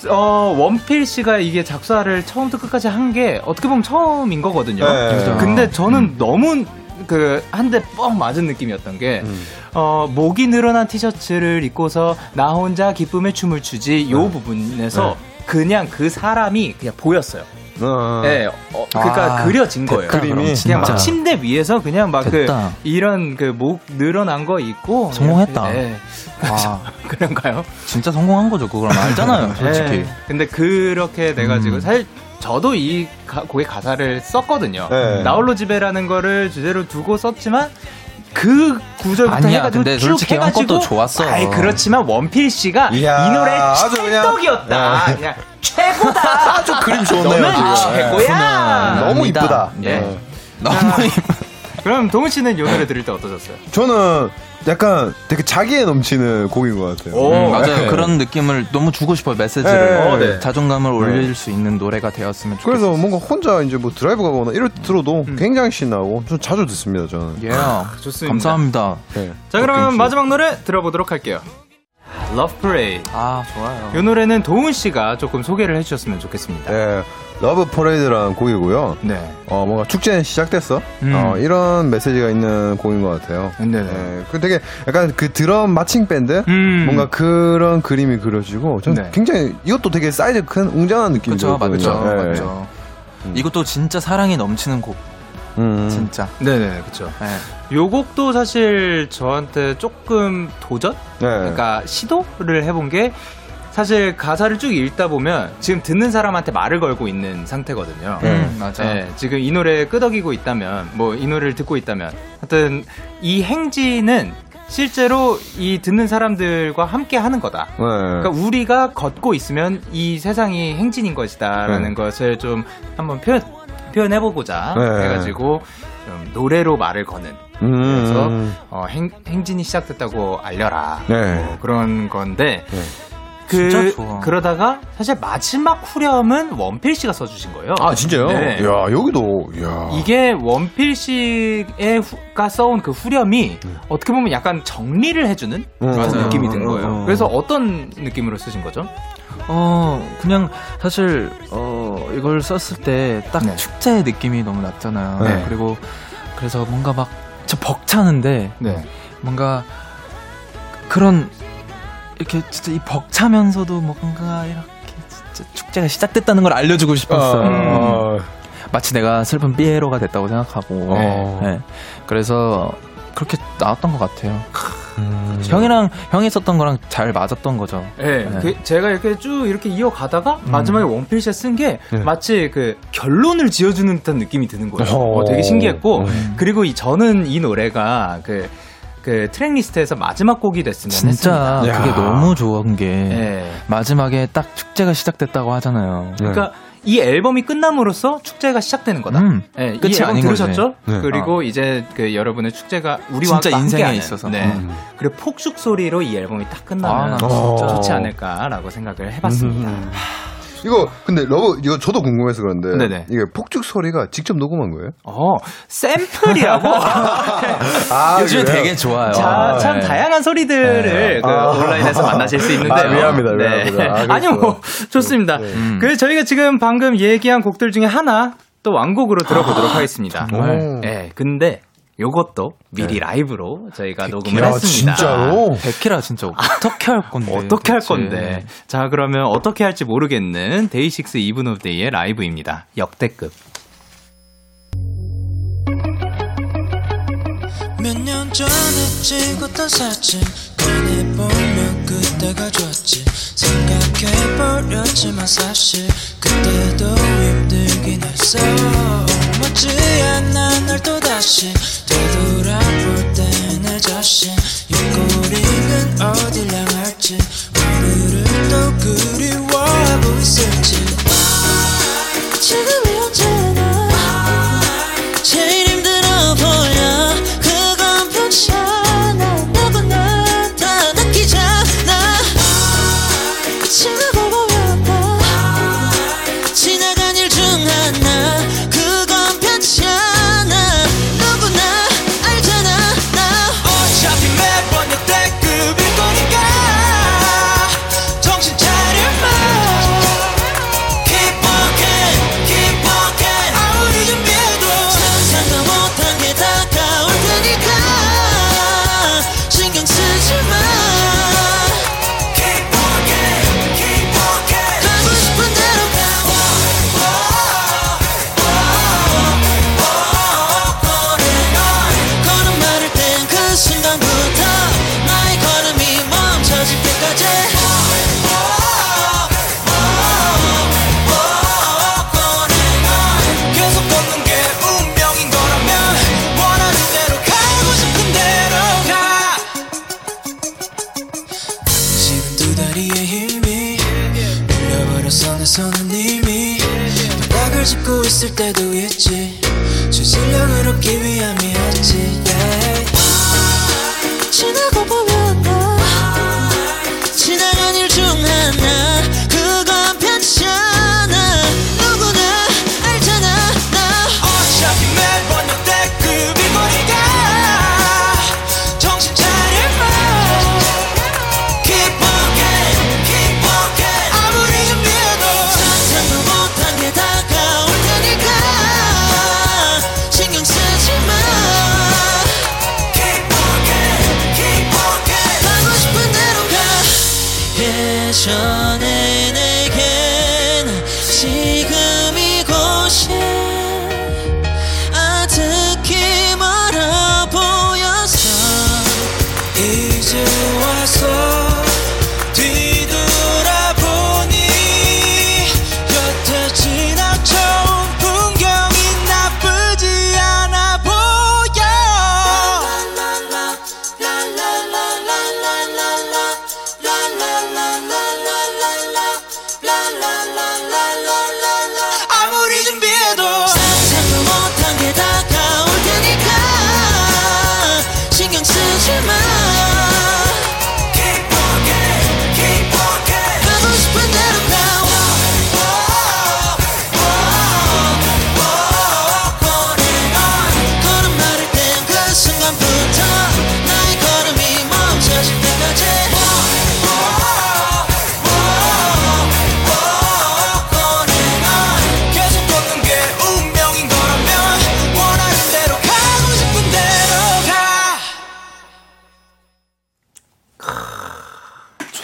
어, 원필 씨가 이게 작사를 처음부터 끝까지 한 게 어떻게 보면 처음인 거거든요. 네. 근데 저는 음. 너무 그 한 대 뻥 맞은 느낌이었던 게 음. 어, 목이 늘어난 티셔츠를 입고서 나 혼자 기쁨의 춤을 추지 이 네. 부분에서 네. 그냥 그 사람이 그냥 보였어요. 어, 네, 어, 그러니까 아, 그려진 됐다, 거예요. 그림이 그냥 막 침대 위에서 그냥 막 그 이런 그 목 늘어난 거 있고 성공했다. 네. 아, 그런가요? 진짜 성공한 거죠. 그걸 알잖아요, 솔직히. 네, 근데 그렇게 돼가지고 음. 사실 저도 이 가, 곡의 가사를 썼거든요. 네. 나홀로 집에라는 거를 주제로 두고 썼지만. 그 구절부터 아니야, 해가지고 근데 솔직히 한 것도 좋았어. 아이 그렇지만 원필 씨가 이야, 이 노래 찰떡이었다. 그냥, 그냥 최고다. 아주 그림 좋네요. 너는 최고야. 너무 이쁘다. 예. 네. 너무 이쁘다. 그럼 동훈 씨는 이 노래 들을 때 어떠셨어요? 저는 약간 되게 자기애 넘치는 곡인 것 같아요. 오, 음, 맞아요. 네. 그런 느낌을 너무 주고 싶어요. 메시지를 네. 어, 네. 자존감을 올릴 네. 수 있는 노래가 되었으면 좋겠어요. 그래서 뭔가 혼자 이제 뭐 드라이브 가거나 이럴 때 들어도 음. 굉장히 신나고 좀 자주 듣습니다. 저는. 예, yeah, 좋습니다. 감사합니다. 네. 자, 그럼 마지막 노래 들어보도록 할게요. Love Parade. 아, 좋아요. 이 노래는 도훈 씨가 조금 소개를 해주셨으면 좋겠습니다. 네. 러브 퍼레이드라는 곡이고요. 네. 어, 뭔가 축제는 시작됐어. 음. 어, 이런 메시지가 있는 곡인 것 같아요. 네네. 네. 그 되게 약간 그 드럼 마칭 밴드? 음. 뭔가 그런 그림이 그려지고, 좀 네. 굉장히 이것도 되게 사이즈 큰 웅장한 느낌이죠. 그렇죠. 맞죠. 네. 맞죠. 음. 이것도 진짜 사랑이 넘치는 곡. 음. 진짜. 네네, 그쵸. 네. 요 곡도 사실 저한테 조금 도전? 네. 그러니까 시도를 해본 게 사실 가사를 쭉 읽다 보면 지금 듣는 사람한테 말을 걸고 있는 상태거든요. 음, 맞아. 네, 지금 이 노래 끄덕이고 있다면, 뭐 이 노래를 듣고 있다면, 하여튼 이 행진은 실제로 이 듣는 사람들과 함께 하는 거다. 네. 그러니까 우리가 걷고 있으면 이 세상이 행진인 것이다라는 네. 것을 좀 한번 표현 표현해보고자 네. 해가지고 좀 노래로 말을 거는. 그래서 음. 어, 행, 행진이 시작됐다고 알려라. 네. 뭐 그런 건데 네. 그, 진짜 좋아. 그러다가 사실 마지막 후렴은 원필 씨가 써주신 거예요. 아 진짜요? 네. 야 여기도 야. 이게 원필 씨가 써온 그 후렴이 네. 어떻게 보면 약간 정리를 해주는 음, 그런 맞아요. 느낌이 든 거예요. 그래서 어떤 느낌으로 쓰신 거죠? 어 그냥 사실 어 이걸 썼을 때 딱 네. 축제의 느낌이 너무 났잖아요. 네. 그리고 그래서 뭔가 막 저 벅차는데 네. 뭔가 그런 이렇게 진짜 이 벅차면서도 뭔가 이렇게 진짜 축제가 시작됐다는 걸 알려주고 싶었어요. 어... 음. 마치 내가 슬픈 피에로가 됐다고 생각하고 어... 네. 그래서 그렇게 나왔던 것 같아요. 음... 형이랑 형이 썼던 거랑 잘 맞았던 거죠. 네, 네. 그 제가 이렇게 쭉 이렇게 이어가다가 음... 마지막에 원필샷 쓴 게 네. 마치 그 결론을 지어주는 듯한 느낌이 드는 거예요. 어... 되게 신기했고 음... 그리고 이, 저는 이 노래가 그, 그 트랙 리스트에서 마지막 곡이 됐으면 진짜 했습니다. 진짜 그게 너무 좋은 게 네. 마지막에 딱 축제가 시작됐다고 하잖아요. 그러니까. 네. 이 앨범이 끝남으로써 축제가 시작되는 거다. 음, 네, 끝이 이 앨범 들으셨죠? 네. 그리고 아. 이제 그 여러분의 축제가 우리와 진짜 인생에 하는, 있어서. 네. 음. 그리고 폭죽 소리로 이 앨범이 딱 끝나면 아, 진짜 좋지 않을까라고 생각을 해봤습니다. 음. 이거 근데 러브 이거 저도 궁금해서 그런데 네네. 이게 폭죽 소리가 직접 녹음한 거예요? 어 샘플이라고 아, 요즘 되게 좋아요. 자, 참 네. 다양한 소리들을 네. 그 아. 온라인에서 만나실 수 있는데 아, 미안합니다, 미안합니다. 네. 아, 아니요 뭐, 좋습니다. 네. 음. 그래서 저희가 지금 방금 얘기한 곡들 중에 하나 또 완곡으로 들어보도록 하겠습니다. 정말. 네, 근데 요것도 미리 네. 라이브로 저희가 백 킬라, 녹음을 했습니다. 진짜요? 백 킬라 진짜 어떻게 할 건데? 어떻게 할 건데? 자, 그러면 어떻게 할지 모르겠는 데이식스 Even of Day의 라이브입니다. 역대급. 몇 년 전에 찍었던 사진 꺼내보면 그때가 좋았지 생각해버렸지만 사실 그때도 힘들긴 했어 멋지 않아 널 또다시 되돌아볼 때 내 자신 이 꼬리는 어딜 향할지 오늘을 또 그리워하고 있을지 지금이 언제나 제일 힘들어 보여 그건 괜찮아 너도 난 다 느끼잖아 지나고 보였다 지나간 일 중 하나 그건 괜찮아 누구나 알잖아 나 어차피 매번 역대급일 거니까 정신 차려봐 Keep walking, keep walking 아무리 준비해도 상상도 못한 게 다가올 테니까 신경 쓰지 마 Keep walking, keep walking 가고 싶은 대로 가 on and on 걸음 마를 땐 그 순간부터 나의 걸음이 멈춰질 때까지 on and on 계속 걷는 게 운명인 거라면 원하는 대로 가고 싶은 대로 가 지금 두 다리의 힘이 풀려버려서 내 손은 이미 바닥을 짚고 있을 때도 있지 추진력을 얻기 위함이었지 yeah. 지나고 보면 나 지나간 일 중 하나 그건 괜찮아 누구나 알잖아 나 어차피 매번 역대급일 거니까 정신 차려봐 Keep walking, keep walking 아무리 준비해도 상상도 못한 게 다가올 테니까 신경 쓰지 마 Keep walking, keep walking 가고 싶은 대로 가 예전의 내겐 지금 이곳이 아득히 멀어 보였어 이제 와서 뒤돌아보니 여태 지나쳐온 풍경이 나쁘지 않아 보여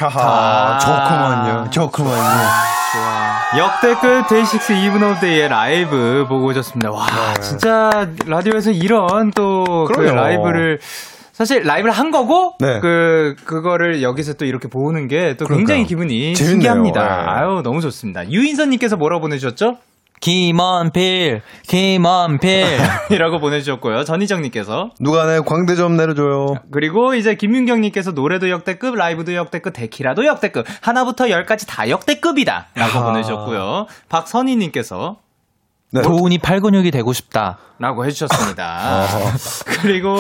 하하, 좋구만요. 좋구만요. 아, 좋아. 역대급 데이식스 Even of Day의 라이브 보고 오셨습니다. 와, 네. 진짜 라디오에서 이런 또 그 라이브를 사실 라이브를 한 거고 네. 그 그거를 여기서 또 이렇게 보는 게 또 굉장히 기분이 재밌네요. 신기합니다. 네. 아유, 너무 좋습니다. 유인선 님께서 뭐라고 보내 주셨죠? 김원필, 김원필이라고 보내주셨고요. 전희정님께서 누가 내 광대점 내려줘요. 그리고 이제 김윤경님께서 노래도 역대급, 라이브도 역대급, 데키라도 역대급, 하나부터 열까지 다 역대급이다라고 아... 보내주셨고요. 박선희님께서 네. 도훈이 팔근육이 되고 싶다라고 해주셨습니다. 어. 그리고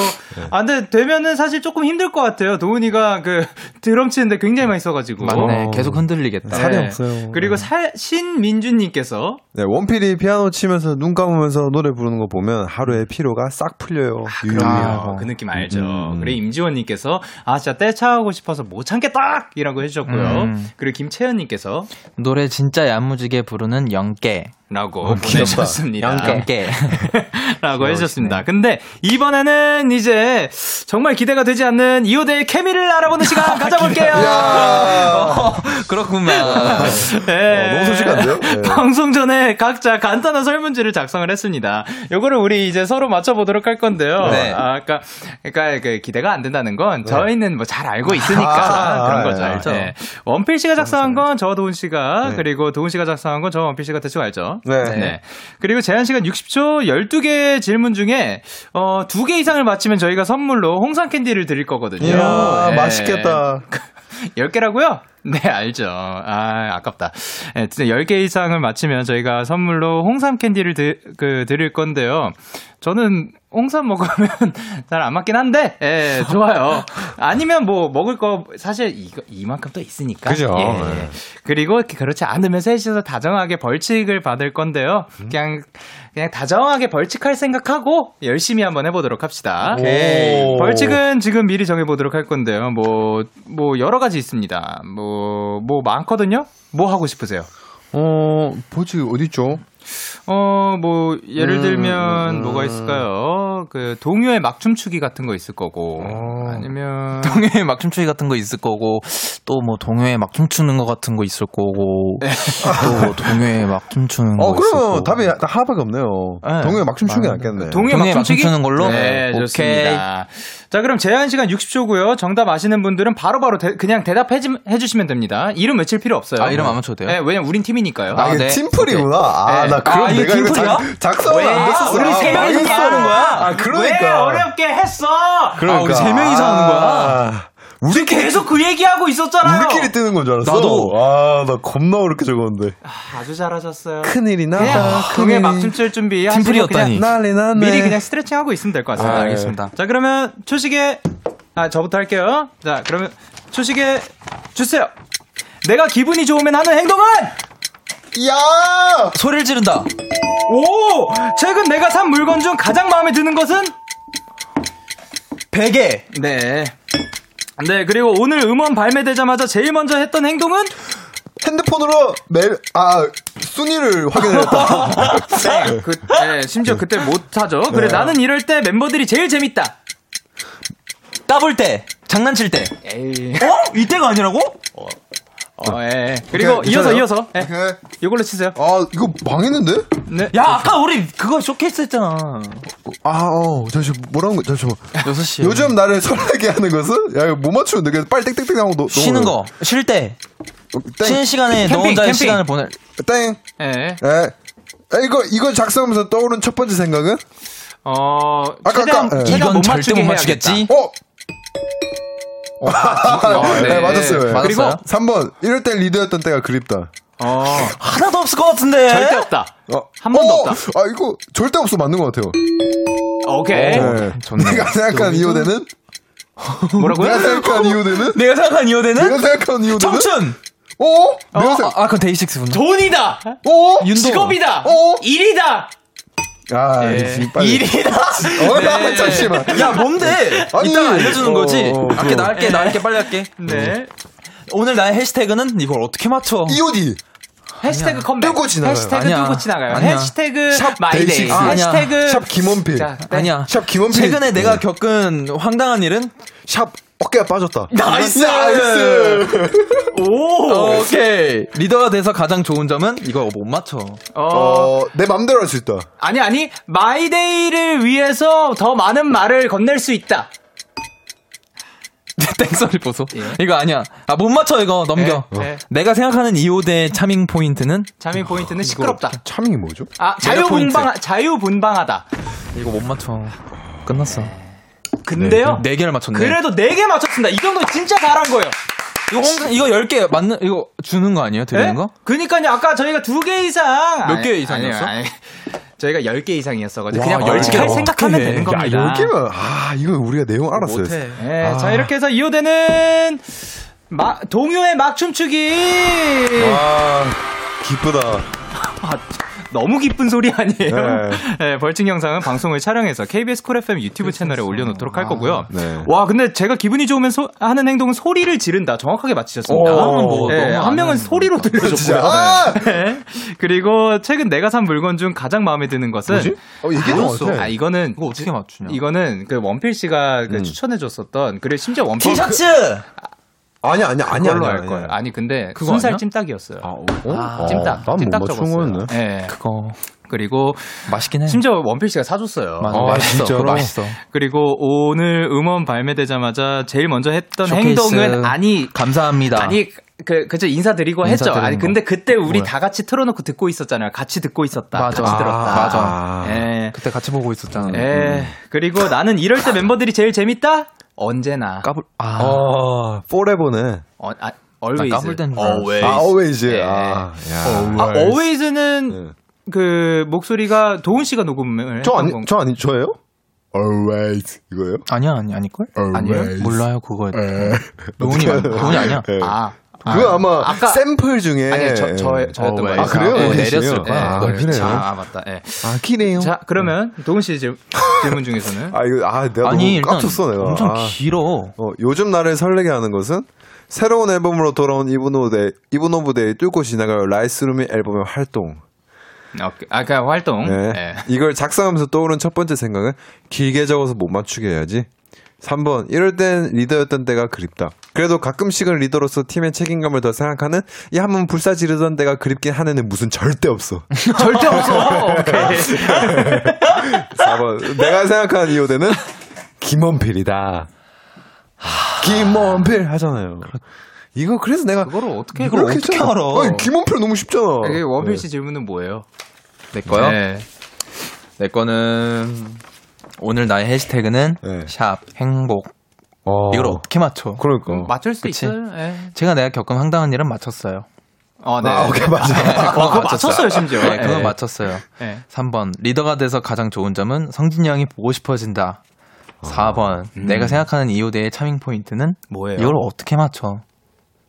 아 근데 되면은 사실 조금 힘들 것 같아요. 도훈이가 그 드럼 치는데 굉장히 많이 써가지고 맞네. 계속 흔들리겠다. 네. 살이 없어요. 그리고 사, 신민준님께서 네 원필이 피아노 치면서 눈 감으면서 노래 부르는 거 보면 하루의 피로가 싹 풀려요. 아, 그럼요. 그 느낌 알죠. 음. 그리고 임지원님께서 아 진짜 떼차하고 싶어서 못 참겠다이라고 해주셨고요. 음. 그리고 김채연님께서 노래 진짜 야무지게 부르는 영깨. 라고 어, 보내셨습니다. 라고 해주셨습니다. 근데 이번에는 이제 정말 기대가 되지 않는 이호대의 케미를 알아보는 시간 가져볼게요. 어, 그렇구나. 네. 어, 너무 솔직한데요? 네. 방송 전에 각자 간단한 설문지를 작성을 했습니다. 요거를 우리 이제 서로 맞춰보도록 할 건데요. 네. 아, 그러니까, 그러니까 그 기대가 안 된다는 건 네. 저희는 뭐 잘 알고 있으니까 아, 그런 거죠. 네, 알죠. 네. 원필 씨가 작성한 건 저 도훈 씨가 네. 그리고 도훈 씨가 작성한 건 저 원필 씨가 대충 알죠. 네. 네. 네. 그리고 제한 시간 육십 초 열두 개 질문 중에 어, 두 개 이상을 맞히면 저희가 선물로 홍삼 캔디를 드릴 거거든요. 이야, 네. 맛있겠다. 열 개라고요? 네, 알죠. 아, 아깝다. 네, 진짜 열 개 이상을 맞히면 저희가 선물로 홍삼 캔디를 드, 그, 드릴 건데요. 저는 홍삼 먹으면 잘 안 맞긴 한데, 예, 좋아요. 아니면 뭐, 먹을 거, 사실 이거, 이만큼 또 있으니까. 그죠. 예, 예. 그리고 그렇지 않으면 셋이서 다정하게 벌칙을 받을 건데요. 음. 그냥, 그냥 다정하게 벌칙할 생각하고 열심히 한번 해보도록 합시다. 오케이. 벌칙은 지금 미리 정해보도록 할 건데요. 뭐, 뭐, 여러 가지 있습니다. 뭐, 뭐 많거든요? 뭐 하고 싶으세요? 어, 벌칙이 어딨죠? 어, 뭐, 예를 들면, 음, 음. 뭐가 있을까요? 그, 동요의 막춤추기 같은 거 있을 거고, 어. 아니면. 동요의 막춤추기 같은 거 있을 거고, 또 뭐, 동요의 막춤추는 거 같은 거 있을 거고, 또 뭐, 동요의 막춤추는 거. 어, 그럼 답이 하나밖에 없네요. 네. 동요의 막춤추기 낫겠네. 동요의 막춤추는 걸로? 네, 오케이. 좋습니다. 자, 그럼 제한시간 육십 초고요. 정답 아시는 분들은 바로바로 바로 그냥 대답해 주시면 됩니다. 이름 외칠 필요 없어요. 아, 이름 안 맞춰도 돼요? 네, 왜냐면 우린 팀이니까요. 아, 이게 아, 네. 팀플이구나. 아, 네. 나 그럼 아, 내가 이거 작성을 안 했었어. 우리 세 명이서 하는 거야. 아, 그러니까. 왜 어렵게 했어? 그러니까. 아, 우리 세 명이서 하는 거야. 우리 계속 그 얘기하고 있었잖아요. 우리끼리 뜨는 건 줄 알았어. 나도. 아, 나 겁나 어렵게 적었는데. 아, 아주 잘하셨어요. 큰일이나. 그게 막 춤출 준비. 팀플이었다니. 미리 그냥 스트레칭 하고 있으면 될 것 같습니다. 아, 알겠습니다. 자, 그러면 초식에 아, 저부터 할게요. 자, 그러면 초식에 주세요. 내가 기분이 좋으면 하는 행동은? 야! 소리를 지른다. 오! 최근 내가 산 물건 중 가장 마음에 드는 것은? 베개. 네. 네, 그리고 오늘 음원 발매되자마자 제일 먼저 했던 행동은? 핸드폰으로 매일, 아, 순위를 확인했다. 네, 그, 네, 심지어 그때 못하죠. 그래, 네. 나는 이럴 때 멤버들이 제일 재밌다. 따볼 때, 장난칠 때. 에이. 어? 이때가 아니라고? 어. 어, 예. 그리고 오케이, 이어서, 괜찮아요? 이어서. 예. 오케이. 이걸로 치세요. 아, 이거 망했는데? 네. 야, 아까 우리 그거 쇼케이스 했잖아. 아, 어, 잠시만, 뭐라는 거, 잠시만. 여섯 시. 요즘 나를 설레게 하는 것은? 야, 이거 못 맞추는데. 그냥 빨리 땡땡땡 하고 너. 쉬는 너, 거. 쉴 때. 땡. 쉬는 시간에 캠핑, 너 혼자 캠핑. 시간을 보낼. 땡. 예. 예. 이거, 이거 작성하면서 떠오른 첫 번째 생각은? 어, 아까, 최대한, 아까. 최대한 이건 못 절대 못 맞추겠지? 어? 어, 아, 네. 네, 맞았어요. 맞았어요. 그리고 삼 번 이럴 때 리더였던 때가 그립다. 어. 하나도 없을 것 같은데. 절대 없다. 어. 한 번도 어. 없다. 아 이거 절대 없어 맞는 것 같아요. 오케이. 어, 네. 좋네. 내가 생각한 이호대는 뭐라고요? 내가 생각한 이호대는 내가 생각한 이호대는 내가 생각한 이호대는 청춘. 오. 내가 생각. 아 그건 데이식스구나. 돈이다. 오. 직업이다. 오. 일이다. 아, 예. 빨리. 일이다? 어, 네. 잠시만. 야, 뭔데? 아니, 이따가 알려주는 어, 거지? 어, 할게, 어. 나 할게, 나 할게, 빨리 할게. 네. 오늘 나의 해시태그는 이걸 어떻게 맞춰? 이오디. 해시태그 컴백. 뜨고 지나가요. 해시태그 뜨고 지나가요. 아니야. 해시태그 마이데이. 아, 해시태그. 샵 김원필. 자, 네. 아니야. 샵 김원필. 최근에 네. 내가 겪은 황당한 일은? 샵 어깨가 빠졌다. 나이스! 나이스! 오! 오케이. 리더가 돼서 가장 좋은 점은 이걸 못 맞춰. 어, 어 내 맘대로 할 수 있다. 아니, 아니. 마이데이를 위해서 더 많은 말을 건넬 수 있다. 땡소리 보소. 예. 이거 아니야. 아, 못 맞춰, 이거. 넘겨. 예. 어. 내가 생각하는 이 호대 차밍 포인트는? 차밍 포인트는 시끄럽다. 차밍이 뭐죠? 아, 자유분방, 자유분방하다. 이거 못 맞춰. 끝났어. 근데요? 네 개를 맞췄네. 그래도 네 개 맞췄습니다. 이 정도 진짜 잘한 거예요. 이거 홍, 이거 열 개 맞는 이거 주는 거 아니에요? 드리는 거? 그러니까요. 아까 저희가 두 개 이상 몇 개 이상이었어? 아니, 아니. 저희가 열 개 이상이었어가지고 그냥 벌칙할 생각하면 되는 겁니다. 야, 열 개면 아 이거 우리가 내용 알았어요. 못해. 네, 아. 자 이렇게 해서 이 호대는 마, 동요의 막춤추기. 와 기쁘다. 너무 기쁜 소리 아니에요? 네. 네, 벌칙 영상은 방송을 촬영해서 케이비에스 쿨 에프엠 유튜브 채널에 올려놓도록 할 거고요. 아, 네. 와, 근데 제가 기분이 좋으면 소, 하는 행동은 소리를 지른다. 정확하게 맞히셨습니다. 오, 네, 네, 한 명은 소리로 들려줬고요. 아! 네. 그리고 최근 내가 산 물건 중 가장 마음에 드는 것은 뭐지? 어, 이게 뭐였어? 아, 이거는 이거 어떻게 맞추냐? 이거는 그 원필 씨가 그 음. 추천해줬었던 그리고 심지어 원필 티셔츠. 그, 아니 아니 아니 그걸로 할 거예요. 아니 근데 순살 찜닭이었어요. 아, 오, 오? 아, 찜닭. 아, 찜닭 적었어요. 예. 네. 그거. 그리고 맛있긴 해. 심지어 원필 씨가 사줬어요. 맞아, 어, 맛있어. 진짜 맛있어. 그리고 오늘 음원 발매되자마자 제일 먼저 했던 쇼케이스. 행동은 아니 감사합니다. 아니 그 그저 인사드리고 인사 했죠. 아니 근데 그때 우리 뭐야? 다 같이 틀어놓고 듣고 있었잖아요. 같이 듣고 있었다. 맞아. 같이 들었다. 아, 맞아. 아, 예. 그때 같이 보고 있었잖아요. 예. 음. 그리고 나는 이럴 때 멤버들이 제일 재밌다. 언제나 까불 아 어, forever네 어, 아, always 까불 땐 always 아 always 네. 아, yeah. 아 always는 네. 그 목소리가 도훈 씨가 녹음을 저 아니 건... 저 아니 저예요? always 이거예요? 아니야 아니 아닐 걸? 아니요 몰라요 그거 도훈이 도훈이 아니야 에. 아 그거 아, 아마 아까 샘플 중에 아니 저 저 저였던 거예요. 아 그래요? 네, 내렸을 거예요. 아, 아, 그래요. 아 맞다. 예. 네. 아 기네요. 자 그러면 도훈 씨 지금 질문 중에서는 아 이거 아 내가 아니, 너무 깜쳤어 내가. 엄청 길어. 아, 어 요즘 나를 설레게 하는 것은 새로운 앨범으로 돌아온 Even of Day, Even of Day 뚫고 지나갈 Right Through Me 앨범의 활동. 아, 그 활동. 네. 네. 이걸 작성하면서 떠오른 첫 번째 생각은 길게 적어서 못 맞추게 해야지. 삼 번 이럴 땐 리더였던 때가 그립다. 그래도 가끔씩은 리더로서 팀의 책임감을 더 생각하는 이 한 번 불사 지르던 때가 그립긴 하는 애는 무슨 절대 없어. 절대 없어. 오케이. 사 번 내가 생각하는 이 호대는 김원필이다. 김원필 하잖아요. 이거 그래서 내가 그걸 어떻게 그걸 어떻게 알아? 아니, 김원필 너무 쉽잖아. 원필 씨 네. 질문은 뭐예요? 내 거요? 네. 내 거는. 오늘 나의 해시태그는 네. 샵 행복. 어. 이걸 어떻게 맞춰? 그러니까 음, 맞출 수 그치? 있어요. 에. 제가 내가 겪은 황당한 일은 맞췄어요. 어, 네. 아, 오케이 맞아. 아, 그거 맞췄어요. 맞췄어요 심지어. 네, 그거 맞췄어요. 네. 삼 번 리더가 돼서 가장 좋은 점은 성진이 형이 보고 싶어진다. 사 번 음. 내가 생각하는 이 호대의 차밍 포인트는 뭐예요? 이걸 어떻게 맞춰?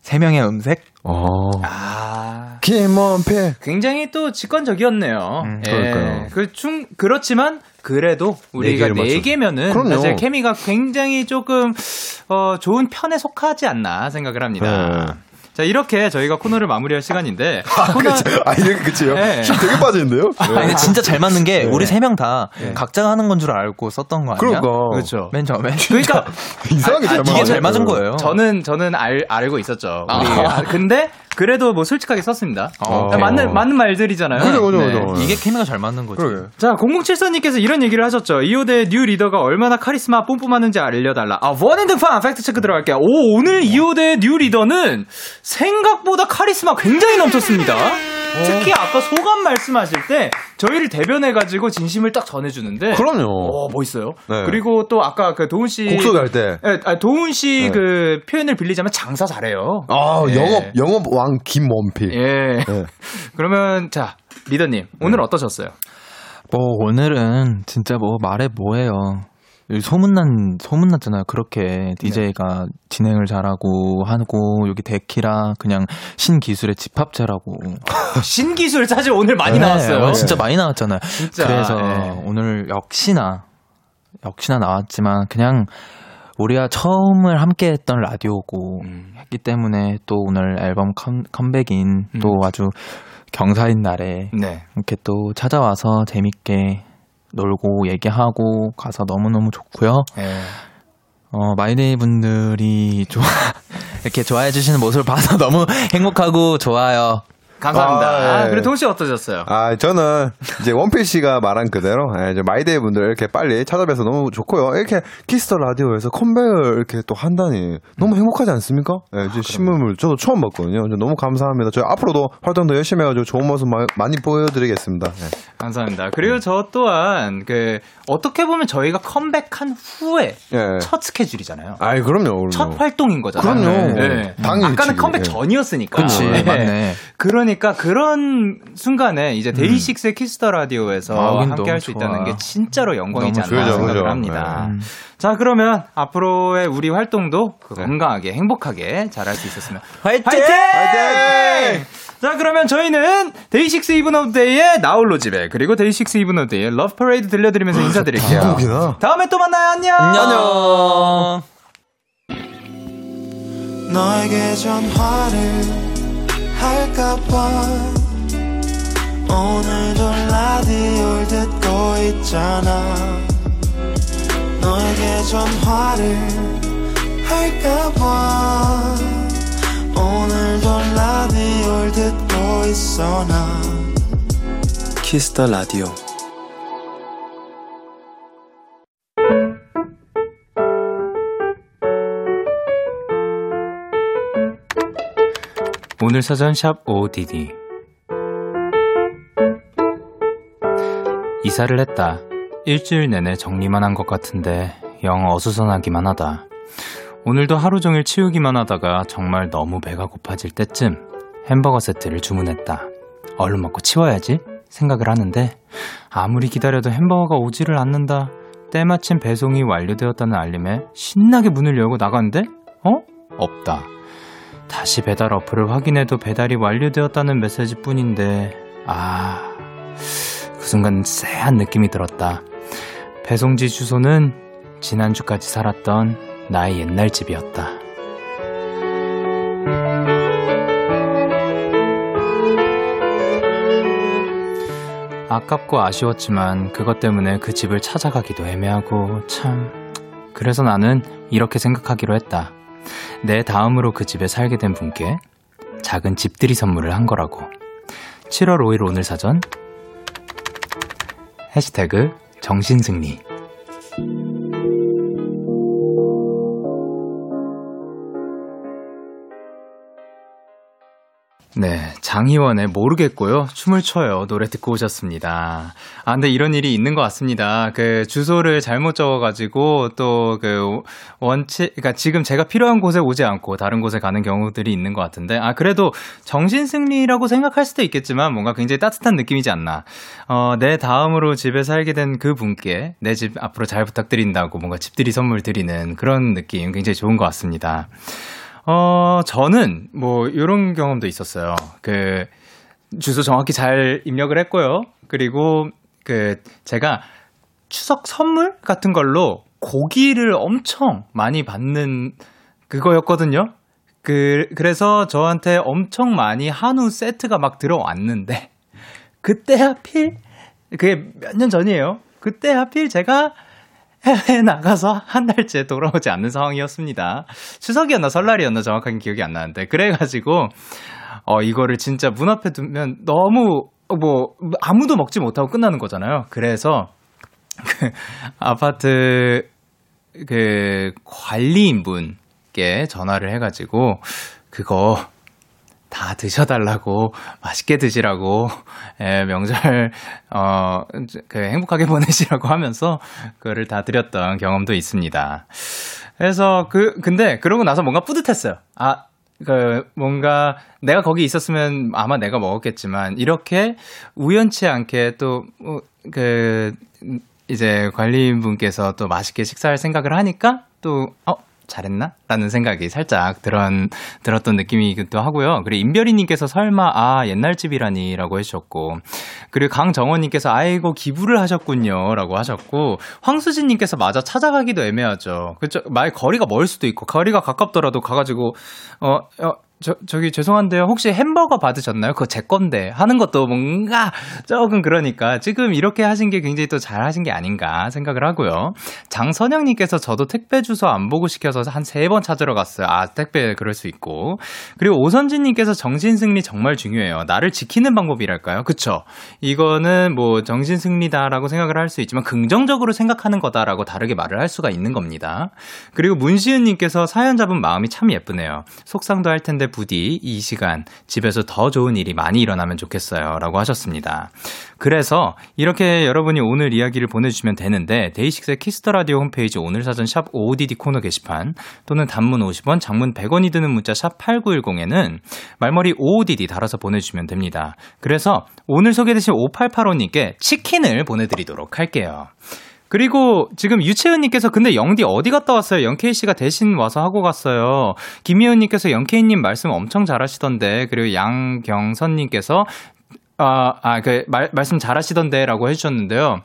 세 명의 음색. 어. 아. 김원필. 굉장히 또 직관적이었네요. 음, 예. 그럴까요? 그 충, 그렇지만 그래도 우리가 네 개면은 사실 케미가 굉장히 조금 어, 좋은 편에 속하지 않나 생각을 합니다. 네. 자 이렇게 저희가 코너를 마무리할 시간인데 아, 코너... 아 이게 그치요? 네. 되게 빠지는데요? 네. 아니, 진짜 잘 맞는 게 네. 우리 세 명 다 네. 각자가 하는 건 줄 알고 썼던 거 아니야? 그러니까. 그렇죠. 맨 처음에. 그러니까 이상하게 아, 잘 아, 이게 잘 맞은 거예요. 저는 저는 알, 알고 있었죠. 우리. 아. 근데 그래도 뭐 솔직하게 썼습니다. 아. 맞는 맞는 말들이잖아요. 그죠 그죠 그죠. 네. 이게 케미가 잘 맞는 거죠. 그러게. 자 공공칠사님께서 이런 얘기를 하셨죠. 이 호대 뉴 리더가 얼마나 카리스마 뿜뿜하는지 알려달라. 아 원앤드판 팩트 체크 들어갈게요. 오 오늘 이 호대 뉴 리더는 생각보다 카리스마 굉장히 넘쳤습니다. 특히 아까 소감 말씀하실 때 저희를 대변해가지고 진심을 딱 전해주는데. 그럼요. 오, 멋있어요. 네. 그리고 또 아까 그 도훈 씨. 곡소리 할 때. 네, 도훈 씨 그 네. 표현을 빌리자면 장사 잘해요. 아, 네. 영업, 영업왕 김원필. 예. 네. 그러면 자, 리더님. 오늘 네. 어떠셨어요? 뭐, 오늘은 진짜 뭐 말해 뭐해요. 소문난, 소문났잖아요. 그렇게 디제이가 네. 진행을 잘하고, 하고, 여기 데키라, 그냥 신기술의 집합체라고. 신기술 사실 오늘 많이 네, 나왔어요. 진짜 많이 나왔잖아요. 진짜. 그래서 네. 오늘 역시나, 역시나 나왔지만, 그냥 우리가 처음을 함께 했던 라디오고, 음. 했기 때문에 또 오늘 앨범 컴, 컴백인, 음. 또 아주 경사인 날에, 네. 이렇게 또 찾아와서 재밌게, 놀고 얘기하고 가서 너무너무 좋고요. 네. 어, 마이데이 분들이 좋아, 이렇게 좋아해 주시는 모습을 봐서 너무 행복하고 좋아요. 감사합니다. 아, 예. 그리고 동훈 씨 어떠셨어요? 아, 저는 이제 원필 씨가 말한 그대로 예, 이제 마이데이 분들 이렇게 빨리 찾아뵈서 너무 좋고요. 이렇게 키스터 라디오에서 컴백을 이렇게 또 한다니 너무 행복하지 않습니까? 예, 이제 아, 신문을 저도 처음 봤거든요. 너무 감사합니다. 저희 앞으로도 활동도 열심히 해가지고 좋은 모습 마, 많이 보여드리겠습니다. 예. 감사합니다. 그리고 저 또한 그 어떻게 보면 저희가 컴백한 후에 예. 첫 스케줄이잖아요. 아, 그럼요, 그럼요. 첫 활동인 거잖아요. 그럼요. 예. 당연히. 아까는 컴백 예. 전이었으니까. 그치. 예. 맞네. 그런 그러니까 그런 순간에 이제 데이식스의 음. 키스터 라디오에서 아, 함께 할 수 있다는 게 진짜로 영광이지 않나 좋죠, 생각을 그렇죠. 합니다. 네. 자, 그러면 앞으로의 우리 활동도 네. 건강하게 행복하게 잘할 수 있었으면 화이팅! 화이팅! 화이팅! 자, 그러면 저희는 데이식스 이븐 오브 데이의 나홀로 집에 그리고 데이식스 이븐 오브 데이의 러브 퍼레이드 들려드리면서 인사드릴게요. 다음에 또 만나요. 안녕! 안녕! 너에게 전화를 할까봐 오늘도 라디오를 듣고 있잖아. 너에게 전화를 할까봐 오늘도 라디오를 듣고 있어. 나 키스 더 라디오. 오늘 사전 샵 오디디. 이사를 했다. 일주일 내내 정리만 한 것 같은데 영 어수선하기만 하다. 오늘도 하루 종일 치우기만 하다가 정말 너무 배가 고파질 때쯤 햄버거 세트를 주문했다. 얼른 먹고 치워야지 생각을 하는데 아무리 기다려도 햄버거가 오지를 않는다. 때마침 배송이 완료되었다는 알림에 신나게 문을 열고 나갔는데 어? 없다. 다시 배달 어플을 확인해도 배달이 완료되었다는 메시지뿐인데 아... 그 순간 쎄한 느낌이 들었다. 배송지 주소는 지난주까지 살았던 나의 옛날 집이었다. 아깝고 아쉬웠지만 그것 때문에 그 집을 찾아가기도 애매하고 참... 그래서 나는 이렇게 생각하기로 했다. 내 다음으로 그 집에 살게 된 분께 작은 집들이 선물을 한 거라고. 칠월 오일 오늘 사전 해시태그 정신승리. 네, 장희원의 모르겠고요. 춤을 춰요. 노래 듣고 오셨습니다. 아, 근데 이런 일이 있는 것 같습니다. 그 주소를 잘못 적어가지고 또 그 원치, 그러니까 지금 제가 필요한 곳에 오지 않고 다른 곳에 가는 경우들이 있는 것 같은데, 아, 그래도 정신승리라고 생각할 수도 있겠지만 뭔가 굉장히 따뜻한 느낌이지 않나. 어, 내 다음으로 집에 살게 된 그 분께 내 집 앞으로 잘 부탁드린다고 뭔가 집들이 선물 드리는 그런 느낌 굉장히 좋은 것 같습니다. 어, 저는, 뭐, 요런 경험도 있었어요. 그, 주소 정확히 잘 입력을 했고요. 그리고, 그, 제가 추석 선물 같은 걸로 고기를 엄청 많이 받는 그거였거든요. 그, 그래서 저한테 엄청 많이 한우 세트가 막 들어왔는데, 그때 하필, 그게 몇 년 전이에요. 그때 하필 제가 해외에 나가서 한 달째 돌아오지 않는 상황이었습니다. 추석이었나 설날이었나 정확하게 기억이 안 나는데, 그래가지고 어 이거를 진짜 문 앞에 두면 너무 뭐 아무도 먹지 못하고 끝나는 거잖아요. 그래서 그 아파트 그 관리인분께 전화를 해가지고 그거 다 드셔달라고, 맛있게 드시라고, 예, 명절 어, 그 행복하게 보내시라고 하면서 그거를 다 드렸던 경험도 있습니다. 그래서 그 근데 그러고 나서 뭔가 뿌듯했어요. 아, 그 뭔가 내가 거기 있었으면 아마 내가 먹었겠지만 이렇게 우연치 않게 또 그 이제 관리인분께서 또 맛있게 식사할 생각을 하니까 또 어. 잘했나? 라는 생각이 살짝 들은, 들었던 느낌이기도 하고요. 그리고 임별이님께서 설마 아 옛날 집이라니 라고 해주셨고, 그리고 강정원님께서 아이고 기부를 하셨군요 라고 하셨고, 황수진님께서 맞아 찾아가기도 애매하죠. 그쵸? 말 거리가 멀 수도 있고 거리가 가깝더라도 가가지고 어, 어 저, 저기 죄송한데요. 혹시 햄버거 받으셨나요? 그거 제 건데 하는 것도 뭔가 조금 그러니까 지금 이렇게 하신 게 굉장히 또 잘 하신 게 아닌가 생각을 하고요. 장선영님께서 저도 택배 주소 안 보고 시켜서 한 세 번 찾으러 갔어요. 아, 택배 그럴 수 있고. 그리고 오선진님께서 정신승리 정말 중요해요. 나를 지키는 방법이랄까요? 그쵸? 이거는 뭐 정신승리다라고 생각을 할 수 있지만 긍정적으로 생각하는 거다라고 다르게 말을 할 수가 있는 겁니다. 그리고 문시은님께서 사연 잡은 마음이 참 예쁘네요. 속상도 할 텐데 부디 이 시간 집에서 더 좋은 일이 많이 일어나면 좋겠어요 라고 하셨습니다. 그래서 이렇게 여러분이 오늘 이야기를 보내주시면 되는데 데이식스의 키스터라디오 홈페이지 오늘 사전 샵 오오디디 코너 게시판 또는 단문 오십 원 장문 백 원이 드는 문자 샵 팔구일공에는 말머리 오오디디 달아서 보내주시면 됩니다. 그래서 오늘 소개되신 오팔팔오님께 치킨을 보내드리도록 할게요. 그리고 지금 유채은님께서 근데 영디 어디 갔다 왔어요? 영케이씨가 대신 와서 하고 갔어요. 김희은님께서 영케이님 말씀 엄청 잘하시던데. 그리고 양경선님께서 아, 아, 그 말, 말씀 잘하시던데 라고 해주셨는데요.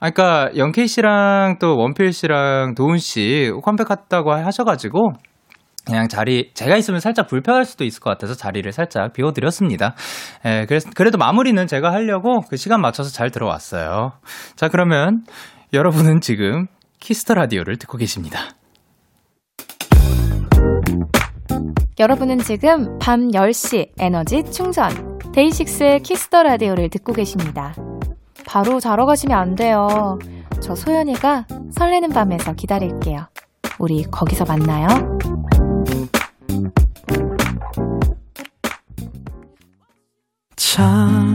아, 그러니까 영케이씨랑 또 원필씨랑 도훈씨 컴백했다고 하셔가지고 그냥 자리 제가 있으면 살짝 불편할 수도 있을 것 같아서 자리를 살짝 비워드렸습니다. 에, 그래서, 그래도 마무리는 제가 하려고 그 시간 맞춰서 잘 들어왔어요. 자, 그러면 여러분은 지금 키스터 라디오를 듣고 계십니다. 여러분은 지금 밤 열 시 에너지 충전 데이식스의 키스터 라디오를 듣고 계십니다. 바로 자러 가시면 안 돼요. 저 소연이가 설레는 밤에서 기다릴게요. 우리 거기서 만나요. 참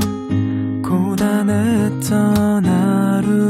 고단했던 하루